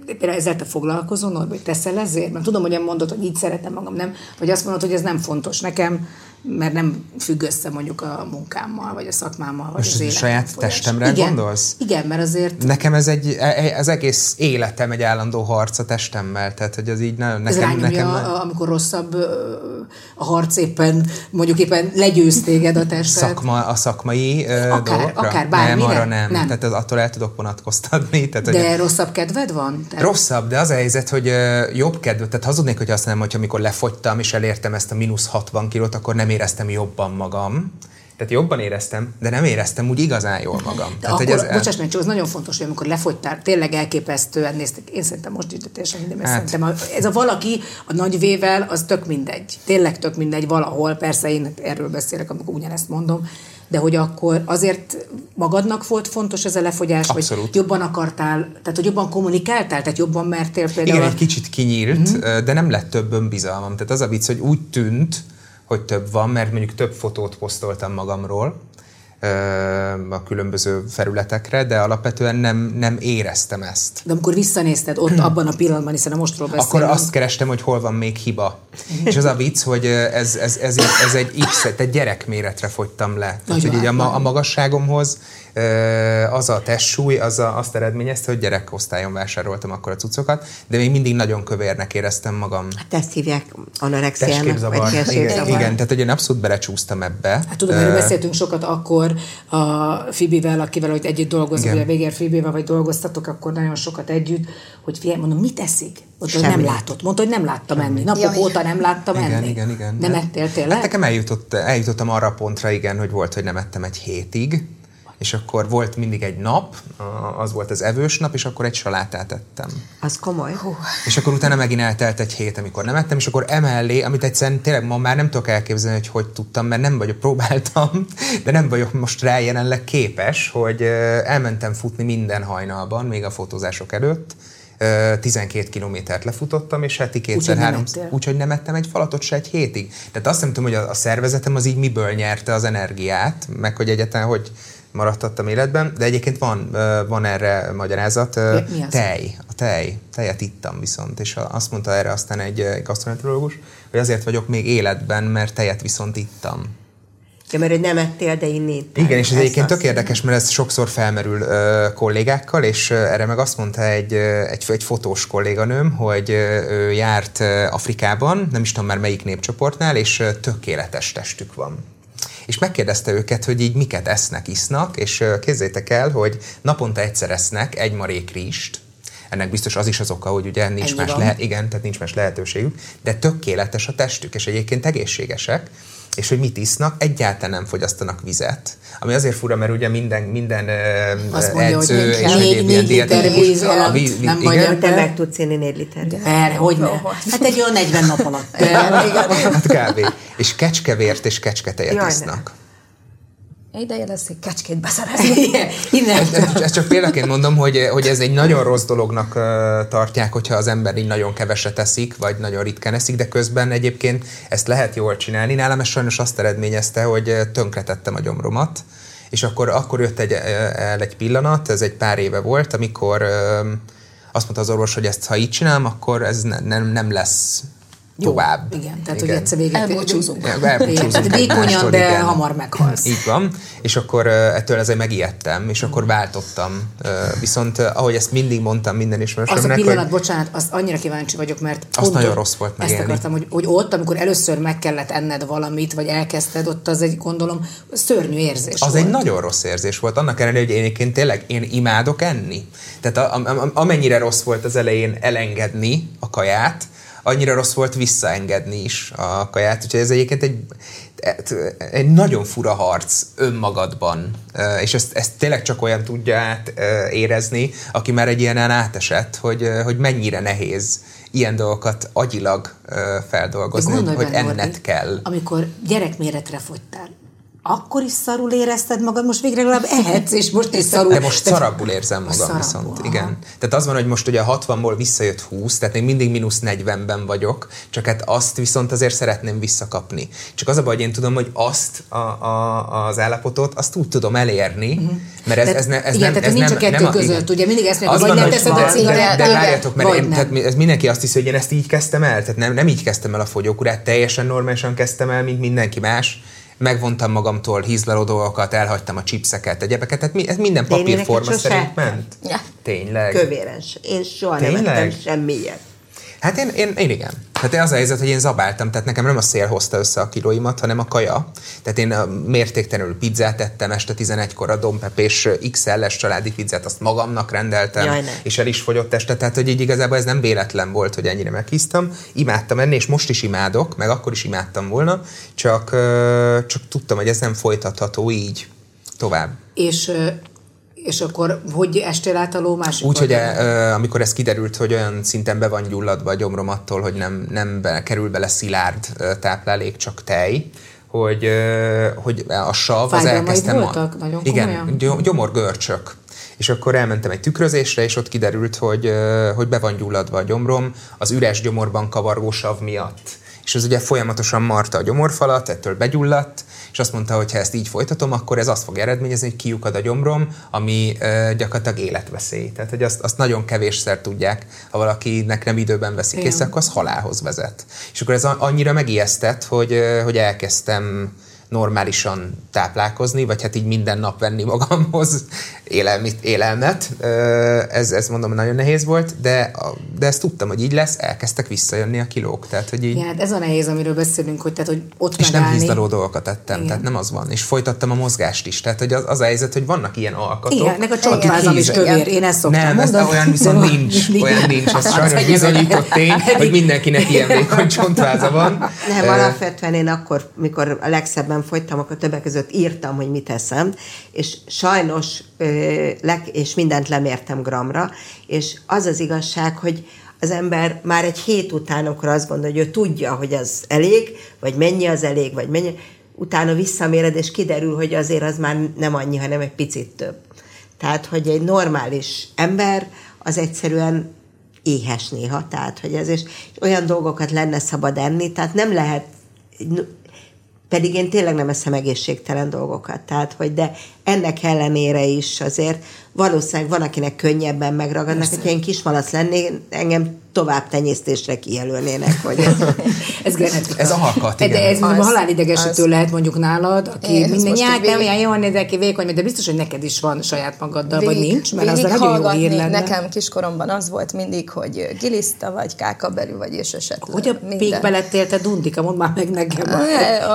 Például ezzel te foglalkozol, Norbi, teszel ezért? Mert tudom, hogy mondod, hogy így szeretem magam, nem? Vagy azt mondod, hogy ez nem fontos nekem, mert nem függ össze mondjuk a munkámmal, vagy a szakmámmal, vagy most az életem. Saját folyás. Testemre igen, gondolsz? Igen, mert azért... Nekem ez egy, az egész életem egy állandó harc a testemmel, tehát hogy az így nagyon... Nekem, ez rányomja, nekem a, amikor rosszabb a harc éppen, mondjuk éppen legyőz téged a testet. Szakma, a szakmai akár, dolgokra? Akár, bármire? Nem, arra nem. nem. Tehát attól el tudok vonatkoztatni. Tehát, de hogy... rosszabb kedved van? Tehát... Rosszabb, de az a helyzet, hogy jobb kedved. Tehát hazudnék, hogy azt nem, hogy amikor lefogytam, és elértem ezt a mínusz hatvan kilót, akkor nem éreztem jobban magam. Tehát jobban éreztem, de nem éreztem úgy igazán jól magam. De tehát, akkor, bocsáss meg, csak az nagyon fontos, hogy amikor lefogytál, tényleg elképesztően néztek, én szerintem most is, de teljesen minden, hát. Szerintem a, ez a valaki a nagy vével, az tök mindegy. Tényleg tök mindegy valahol, persze én erről beszélek, amikor ugyanezt mondom, de hogy akkor azért magadnak volt fontos ez a lefogyás, abszolút. Vagy jobban akartál, tehát hogy jobban kommunikáltál, tehát jobban mertél például. Igen, egy kicsit kinyílt, uh-huh. de nem lett több önbizalmam. Tehát az a vicc, hogy úgy tűnt, hogy több van, mert mondjuk több fotót posztoltam magamról a különböző felületekre, de alapvetően nem, nem éreztem ezt. De amikor visszanézted ott abban a pillanatban, hiszen a mostról beszélünk. Akkor azt kerestem, hogy hol van még hiba. És az a vicc, hogy ez, ez, ez, ez egy X-et, egy gyerekméretre fogytam le. Tehát, hogy így a, a magasságomhoz az a testsúly, az a, azt eredményezte, hogy gyerekosztályon vásároltam akkor a cuccokat, de még mindig nagyon kövérnek éreztem magam. Hát ezt hívják anorexiának. Testképzavar. Igen, igen, tehát hogy én abszolút belecsúsztam ebbe. Hát tudom, hogy beszéltünk sokat akkor a Fibivel, akivel, hogy együtt dolgozunk, vagy a végén Fibivel, vagy dolgoztatok, akkor nagyon sokat együtt, hogy figyelj, mondom, mit eszik? Mondta, hogy nem látott. Mondta, hogy nem láttam enni. Napok ja, óta nem láttam igen, enni. Igen, igen. Nem ettél tényleg? Hát nekem eljutott, eljutottam arra a pontra, igen, hogy volt, hogy nem ettem egy hétig. És akkor volt mindig egy nap, az volt az evős nap, és akkor egy salátát ettem. Az komoly. Hú. És akkor utána megint eltelt egy hét, amikor nem ettem, és akkor emellé, amit egyszerűen tényleg ma már nem tudok elképzelni, hogy hogy tudtam, mert nem vagyok, próbáltam, de nem vagyok most rá jelenleg képes, hogy elmentem futni minden hajnalban, még a fotózások előtt, tizenkét kilométert lefutottam, és heti kétszer három, úgyhogy nem ettem egy falatot se egy hétig. Tehát azt nem tudom, hogy a, a szervezetem az így miből nyerte az energiát, meg hogy egyáltalán hogy maradtattam életben, de egyébként van, van erre magyarázat. Tej. A tej. Tejet ittam viszont, és azt mondta erre aztán egy gasztroenterológus, hogy azért vagyok még életben, mert tejet viszont ittam. Ja, mert hogy nem ettél, de inni ittam. Igen, és ez egyébként tök érdekes, mert ez sokszor felmerül uh, kollégákkal, és uh, erre meg azt mondta egy, uh, egy, egy fotós kolléganőm, hogy uh, ő járt uh, Afrikában, nem is tudom már melyik népcsoportnál, és uh, tökéletes testük van. És megkérdezte őket, hogy így miket esznek, isznak, és képzeljétek el, hogy naponta egyszer esznek egy marék rizst. Ennek biztos az is az oka, hogy ugye nincs más, lehe- igen, tehát nincs más lehetőségük, de tökéletes a testük, és egyébként egészségesek. és hogy mit isznak, egyáltalán nem fogyasztanak vizet. Ami azért fura, mert ugye minden, minden mondja, edző és egyéb ilyen dietetikus. Nem vagyok, te meg tudsz inni négy liter. Mert hogy ne? Hát egy olyan negyven nap alatt. Hát kávé. És kecskevért és kecsketejet isznak. Ideje lesz, hogy kecskét beszerezni. Ezt, ezt csak példaként mondom, hogy, hogy ez egy nagyon rossz dolognak tartják, hogyha az ember így nagyon keveset eszik, vagy nagyon ritkán eszik, de közben egyébként ezt lehet jól csinálni. Nálam ez sajnos azt eredményezte, hogy tönkretettem a gyomromat, és akkor, akkor jött egy, el egy pillanat, ez egy pár éve volt, amikor azt mondta az orvos, hogy ezt ha így csinálom, akkor ez ne, nem, nem lesz... tovább. Jó, igen, tehát igen. Hogy egyszer véget elbúcsúzunk. Elbúcsúzunk. Vékonyan, de igen. Hamar meghalsz. Így van, és akkor ettől ezért megijedtem, és akkor váltottam. Viszont ahogy ezt mindig mondtam minden ismerősömnek. Az a pillanat, hogy... bocsánat, azt annyira kíváncsi vagyok, mert azt nagyon rossz volt megélni. Ezt akartam, hogy, hogy ott, amikor először meg kellett enned valamit, vagy elkezdted, ott az egy, gondolom, szörnyű érzés az volt. Egy nagyon rossz érzés volt, annak ellenére, hogy én tényleg én imádok enni. Tehát a, a, a, amennyire rossz volt az elején elengedni a kaját, annyira rossz volt visszaengedni is a kaját, úgyhogy ez egyébként egy, egy nagyon fura harc önmagadban, és ezt, ezt tényleg csak olyan tudja át érezni, aki már egy ilyenen átesett, hogy, hogy mennyire nehéz ilyen dolgokat agyilag feldolgozni, gondolj, hogy benne, enned kell. Amikor gyerekméretre fogytál, akkor is szarul érezted magad, most végre legalább ehetsz, és most is szarul. De most szarabbul érzem magam szarabbul, viszont, aha. Igen. Tehát az van, hogy most ugye a hatvanból visszajött húsz, tehát még mindig mínusz negyvenben vagyok, csak hát azt viszont azért szeretném visszakapni. Csak az a baj, hogy én tudom, hogy azt a, a, az állapotot, azt úgy tudom elérni, uh-huh. Mert ez, ez, ne, ez igen, nem... Igen, tehát nincs a kettő között, ugye mindig ezt mondjuk, vagy nem teszed a cigarát, de várjátok, mert én, tehát ez mindenki azt hiszi, hogy én ezt így kezdtem el, tehát nem, nem így kezdtem el a fogyókurát, teljesen normálisan kezdtem el, mint mindenki más. Megvontam magamtól hízlaló dolgokat, elhagytam a chipseket, egyebeket, tehát mi, ez minden papírforma szerint ment. Ja. Tényleg. Kövérens. Én soha Tényleg? nem ettem semmilyet. Hát én, én, én igen. Hát én az a helyzet, hogy én zabáltam, tehát nekem nem a szél hozta össze a kilóimat, hanem a kaja. Tehát én mértéktelenül pizzát ettem, este tizenegykor a dompepés iksz el-es családi pizzát, azt magamnak rendeltem, Jaj, és el is fogyott este, tehát hogy így igazából ez nem véletlen volt, hogy ennyire meghíztam. Imádtam enni, és most is imádok, meg akkor is imádtam volna, csak, csak tudtam, hogy ez nem folytatható így tovább. És... És akkor hogy estél át a ló másik? Úgy, hogy e, amikor ez kiderült, hogy olyan szinten be van gyulladva a gyomrom attól, hogy nem, nem be, kerül bele szilárd táplálék, csak tej, hogy, hogy a sav az elkezdtem... voltak? Nagyon komolyan? Igen, gyomorgörcsök. És akkor elmentem egy tükrözésre, és ott kiderült, hogy, hogy be van gyulladva a gyomrom az üres gyomorban kavargó sav miatt. És ez ugye folyamatosan marta a gyomorfalat, ettől begyulladt, és azt mondta, hogy ha ezt így folytatom, akkor ez azt fog eredményezni, hogy kiukad a gyomrom, ami ö, gyakorlatilag életveszély. Tehát, hogy azt, azt nagyon kevésszer tudják, ha valakinek nem időben veszik észre, akkor az halálhoz vezet. És akkor ez annyira megijesztett, hogy, hogy elkezdtem normálisan táplálkozni, vagy hát így minden nap venni magamhoz élelmit, élelmet. Ez, ez mondom, nagyon nehéz volt, de, de ezt tudtam, hogy így lesz, elkezdtek visszajönni a kilók. Tehát, hogy így... Ja, hát ez a nehéz, amiről beszélünk, hogy, tehát, hogy ott és megállni. És nem hízdaló dolgokat tettem, igen. Tehát nem az van. És folytattam a mozgást is. Tehát hogy az, az a helyzet, hogy vannak ilyen alkatok. Igen, nek a csontváza is kövér, én ezt szoktam nem, mondani. Nem, olyan viszont nincs. Olyan nincs, ez sajnos bizonyított tény, hogy mindenkinek ilyen vékony csontváza van. Nem, alapvetően én akkor, mikor a legszebben fogytam, akkor többek között írtam, hogy mit eszem, és sajnos ö, le, és mindent lemértem gramra, és az az igazság, hogy az ember már egy hét után akkor azt gondolja, hogy ő tudja, hogy az elég, vagy mennyi az elég, vagy mennyi, utána visszaméred, és kiderül, hogy azért az már nem annyi, hanem egy picit több. Tehát, hogy egy normális ember az egyszerűen éhes néha, tehát, hogy ez is olyan dolgokat lenne szabad enni, tehát nem lehet... Pedig én tényleg nem eszem egészségtelen dolgokat. Tehát, hogy de ennek ellenére is azért valószínűleg van, akinek könnyebben megragadnak. Persze. Hogyha én kismalac lennék, engem tovább tenyésztésre kijelölnének. Hogy ez, ez genetika. Ez alkat, igen. De ez a halálidegesítő lehet mondjuk nálad, aki minden nyák, nem olyan jól nézel ki, vékony, de biztos, hogy neked is van saját magaddal, végig, vagy nincs, mert azzal nagyon jó hír lenne. Nekem kiskoromban az volt mindig, hogy giliszta vagy, kákaberű vagy, és esetleg hogy a pékbe lettél, te dundika, mondd már meg nekem a,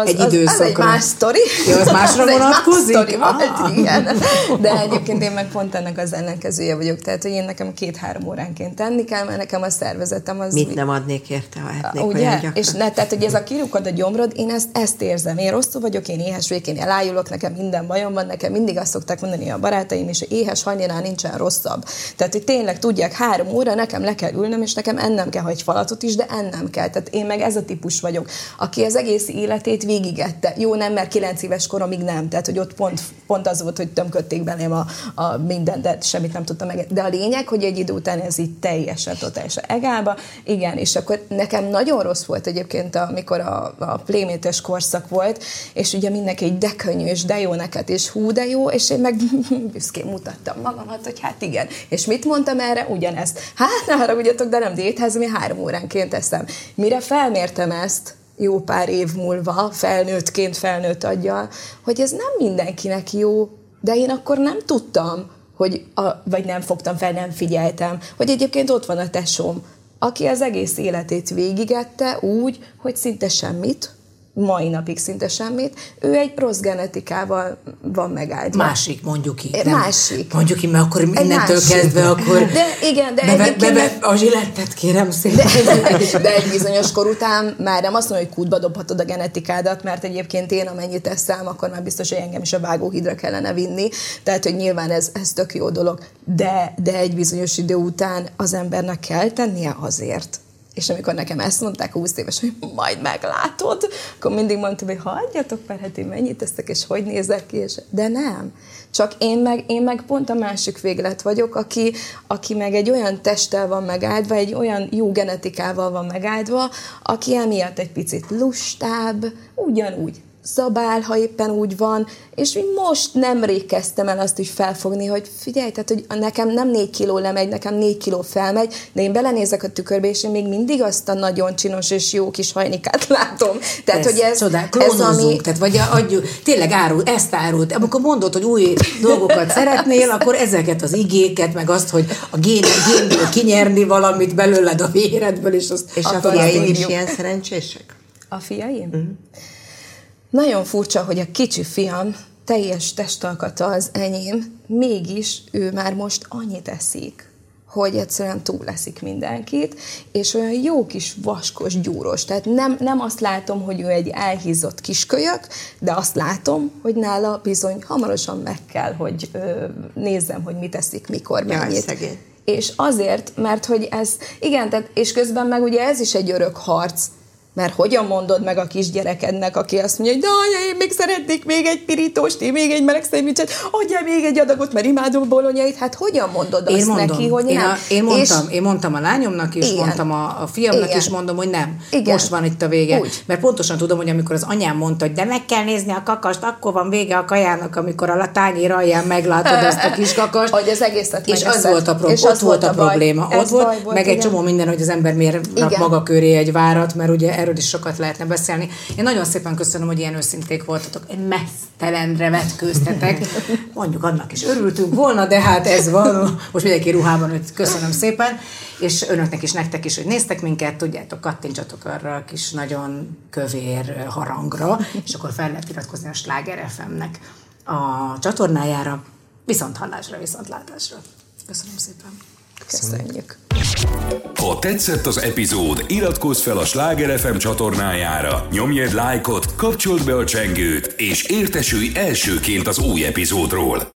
az, egy az, időszakra. Az egy más sztori. Ja, az másra vonatkozik? Az egy más sztori volt, igen. De egyébként én meg pont ennek az ellenkezője vagyok. Tehát, hogy én nekem két-három óránként tenni kell, mert nekem azt szervezetem az... Mit nem adnék érte, ha etnék ugye? Olyan gyakran. És ne, tehát, hogy ez a kirukad a gyomrod, én ezt, ezt érzem. Én rosszul vagyok, én éhes vagyok, én elájulok, nekem minden bajom van, nekem mindig azt szokták mondani a barátaim is, hogy éhes hajnalnál nincsen rosszabb. Tehát, hogy tényleg tudják, három óra nekem le kell ülnöm, és nekem ennem kell, ha egy falatot is, de ennem kell. Tehát én meg ez a típus vagyok, aki az egész életét végigette. Jó, nem, mert kilenc éves koromig nem. Tehát, hogy ott pont, pont az volt, hogy tömködték belém a, a mindent, de semmit nem tudtam meg. De a lényeg, hogy egy idő után ez így teljesen, totálisan egálba. Igen, és akkor nekem nagyon rossz volt egyébként, amikor a, a playmates korszak volt, és ugye mindenki így de könnyű, és de jó neked, és hú, de jó, és én meg büszkén mutattam magamat, hogy hát igen. És mit mondtam erre? Ugyanezt. Hát ne haragudjatok, de nem diétázom, én három óránként eszem. Mire felmértem ezt, jó pár év múlva, felnőttként, felnőtt aggyal, hogy ez nem mindenkinek jó, de én akkor nem tudtam, hogy a, vagy nem fogtam fel, nem figyeltem, hogy egyébként ott van a tesóm, aki az egész életét végigette úgy, hogy szinte semmit, mai napig szinte semmit, ő egy rossz genetikával van megáldva. Másik, mondjuk így. Nem? Másik. Mondjuk így, mert akkor mindentől másik. Kezdve akkor... De igen, de bebe, egyébként... Bebe, a zsilettet kérem szépen. De, de egy bizonyos kor után már nem azt mondom, hogy kútba dobhatod a genetikádat, mert egyébként én amennyit eszem, akkor már biztos, hogy engem is a vágóhidra kellene vinni. Tehát, hogy nyilván ez, ez tök jó dolog. De, de egy bizonyos idő után az embernek kell tennie azért. És amikor nekem ezt mondták húsz éves, hogy majd meglátod, akkor mindig mondtam, hogy hagyjatok már, hát én mennyit eszek, és hogy nézek ki, és... de nem. Csak én meg, én meg pont a másik véglet vagyok, aki, aki meg egy olyan testtel van megáldva, egy olyan jó genetikával van megáldva, aki emiatt egy picit lustább, ugyanúgy zabál, ha éppen úgy van, és most nemrég kezdtem el azt is felfogni, hogy figyelj, tehát, hogy nekem nem négy kiló lemegy, nekem négy kiló felmegy, de én belenézek a tükörbe, és én még mindig azt a nagyon csinos és jó kis hajnikát látom. Tehát, ez, hogy ez... Csodál, klónozzunk, ami... tehát, vagy adjuk, tényleg árul, ezt árult. Amikor mondod, hogy új dolgokat szeretnél, akkor ezeket az igéket, meg azt, hogy a gén, génből kinyerni valamit belőled a véredből, és azt... És a fiaim is ilyen szerencsések? A fiaim? Mm. Nagyon furcsa, hogy a kicsi fiam teljes testalkata az enyém, mégis ő már most annyit eszik, hogy egyszerűen túl leszik mindenkit, és olyan jó kis vaskos, gyúros. Tehát nem, nem azt látom, hogy ő egy elhízott kiskölyök, de azt látom, hogy nála bizony hamarosan meg kell, hogy ö, nézzem, hogy mit eszik, mikor, mennyit. Jaj, és azért, mert hogy ez, igen, tehát, és közben meg ugye ez is egy örök harc, mert hogyan mondod meg a kisgyerekednek, aki azt mondja, hogy de anya, én még szeretnék még egy pirítóst, én még egy meleg szendvicset, adjál még egy adagot, mert imádom bolonyait. Hát hogyan mondod azt én mondom, neki, hogy én nem? A, én, mondtam, és... én mondtam a lányomnak is, igen. Mondtam a, a fiamnak igen. Is, mondom, hogy nem. Igen. Most van itt a vége. Úgy. Mert pontosan tudom, hogy amikor az anyám mondta, hogy de meg kell nézni a kakast, akkor van vége a kajának, amikor a tányér alján meglátod azt a kis kakast. Hogy az egészet és az volt a, prob- és ott az volt a probléma. Ott volt, volt, meg igen. Egy csomó minden, hogy az ember miért rak maga köré egy várat, mert ugye erről is sokat lehetne beszélni. Én nagyon szépen köszönöm, hogy ilyen őszinték voltatok. Én mesztelenre vetkőztetek. Mondjuk annak is örültünk volna, de hát ez van. Most mindenki ruhában őt köszönöm szépen. És önöknek is, nektek is, hogy néztek minket. Tudjátok, kattintsatok arra a kis nagyon kövér harangra, és akkor fel lehet iratkozni a Sláger ef em-nek a csatornájára. Viszont hallásra, viszont látásra. Köszönöm szépen. Köszönjük. Ha tetszett az epizód, iratkozz fel a Sláger ef em csatornájára, nyomj egy lájkot, kapcsold be a csengőt, és értesülj elsőként az új epizódról.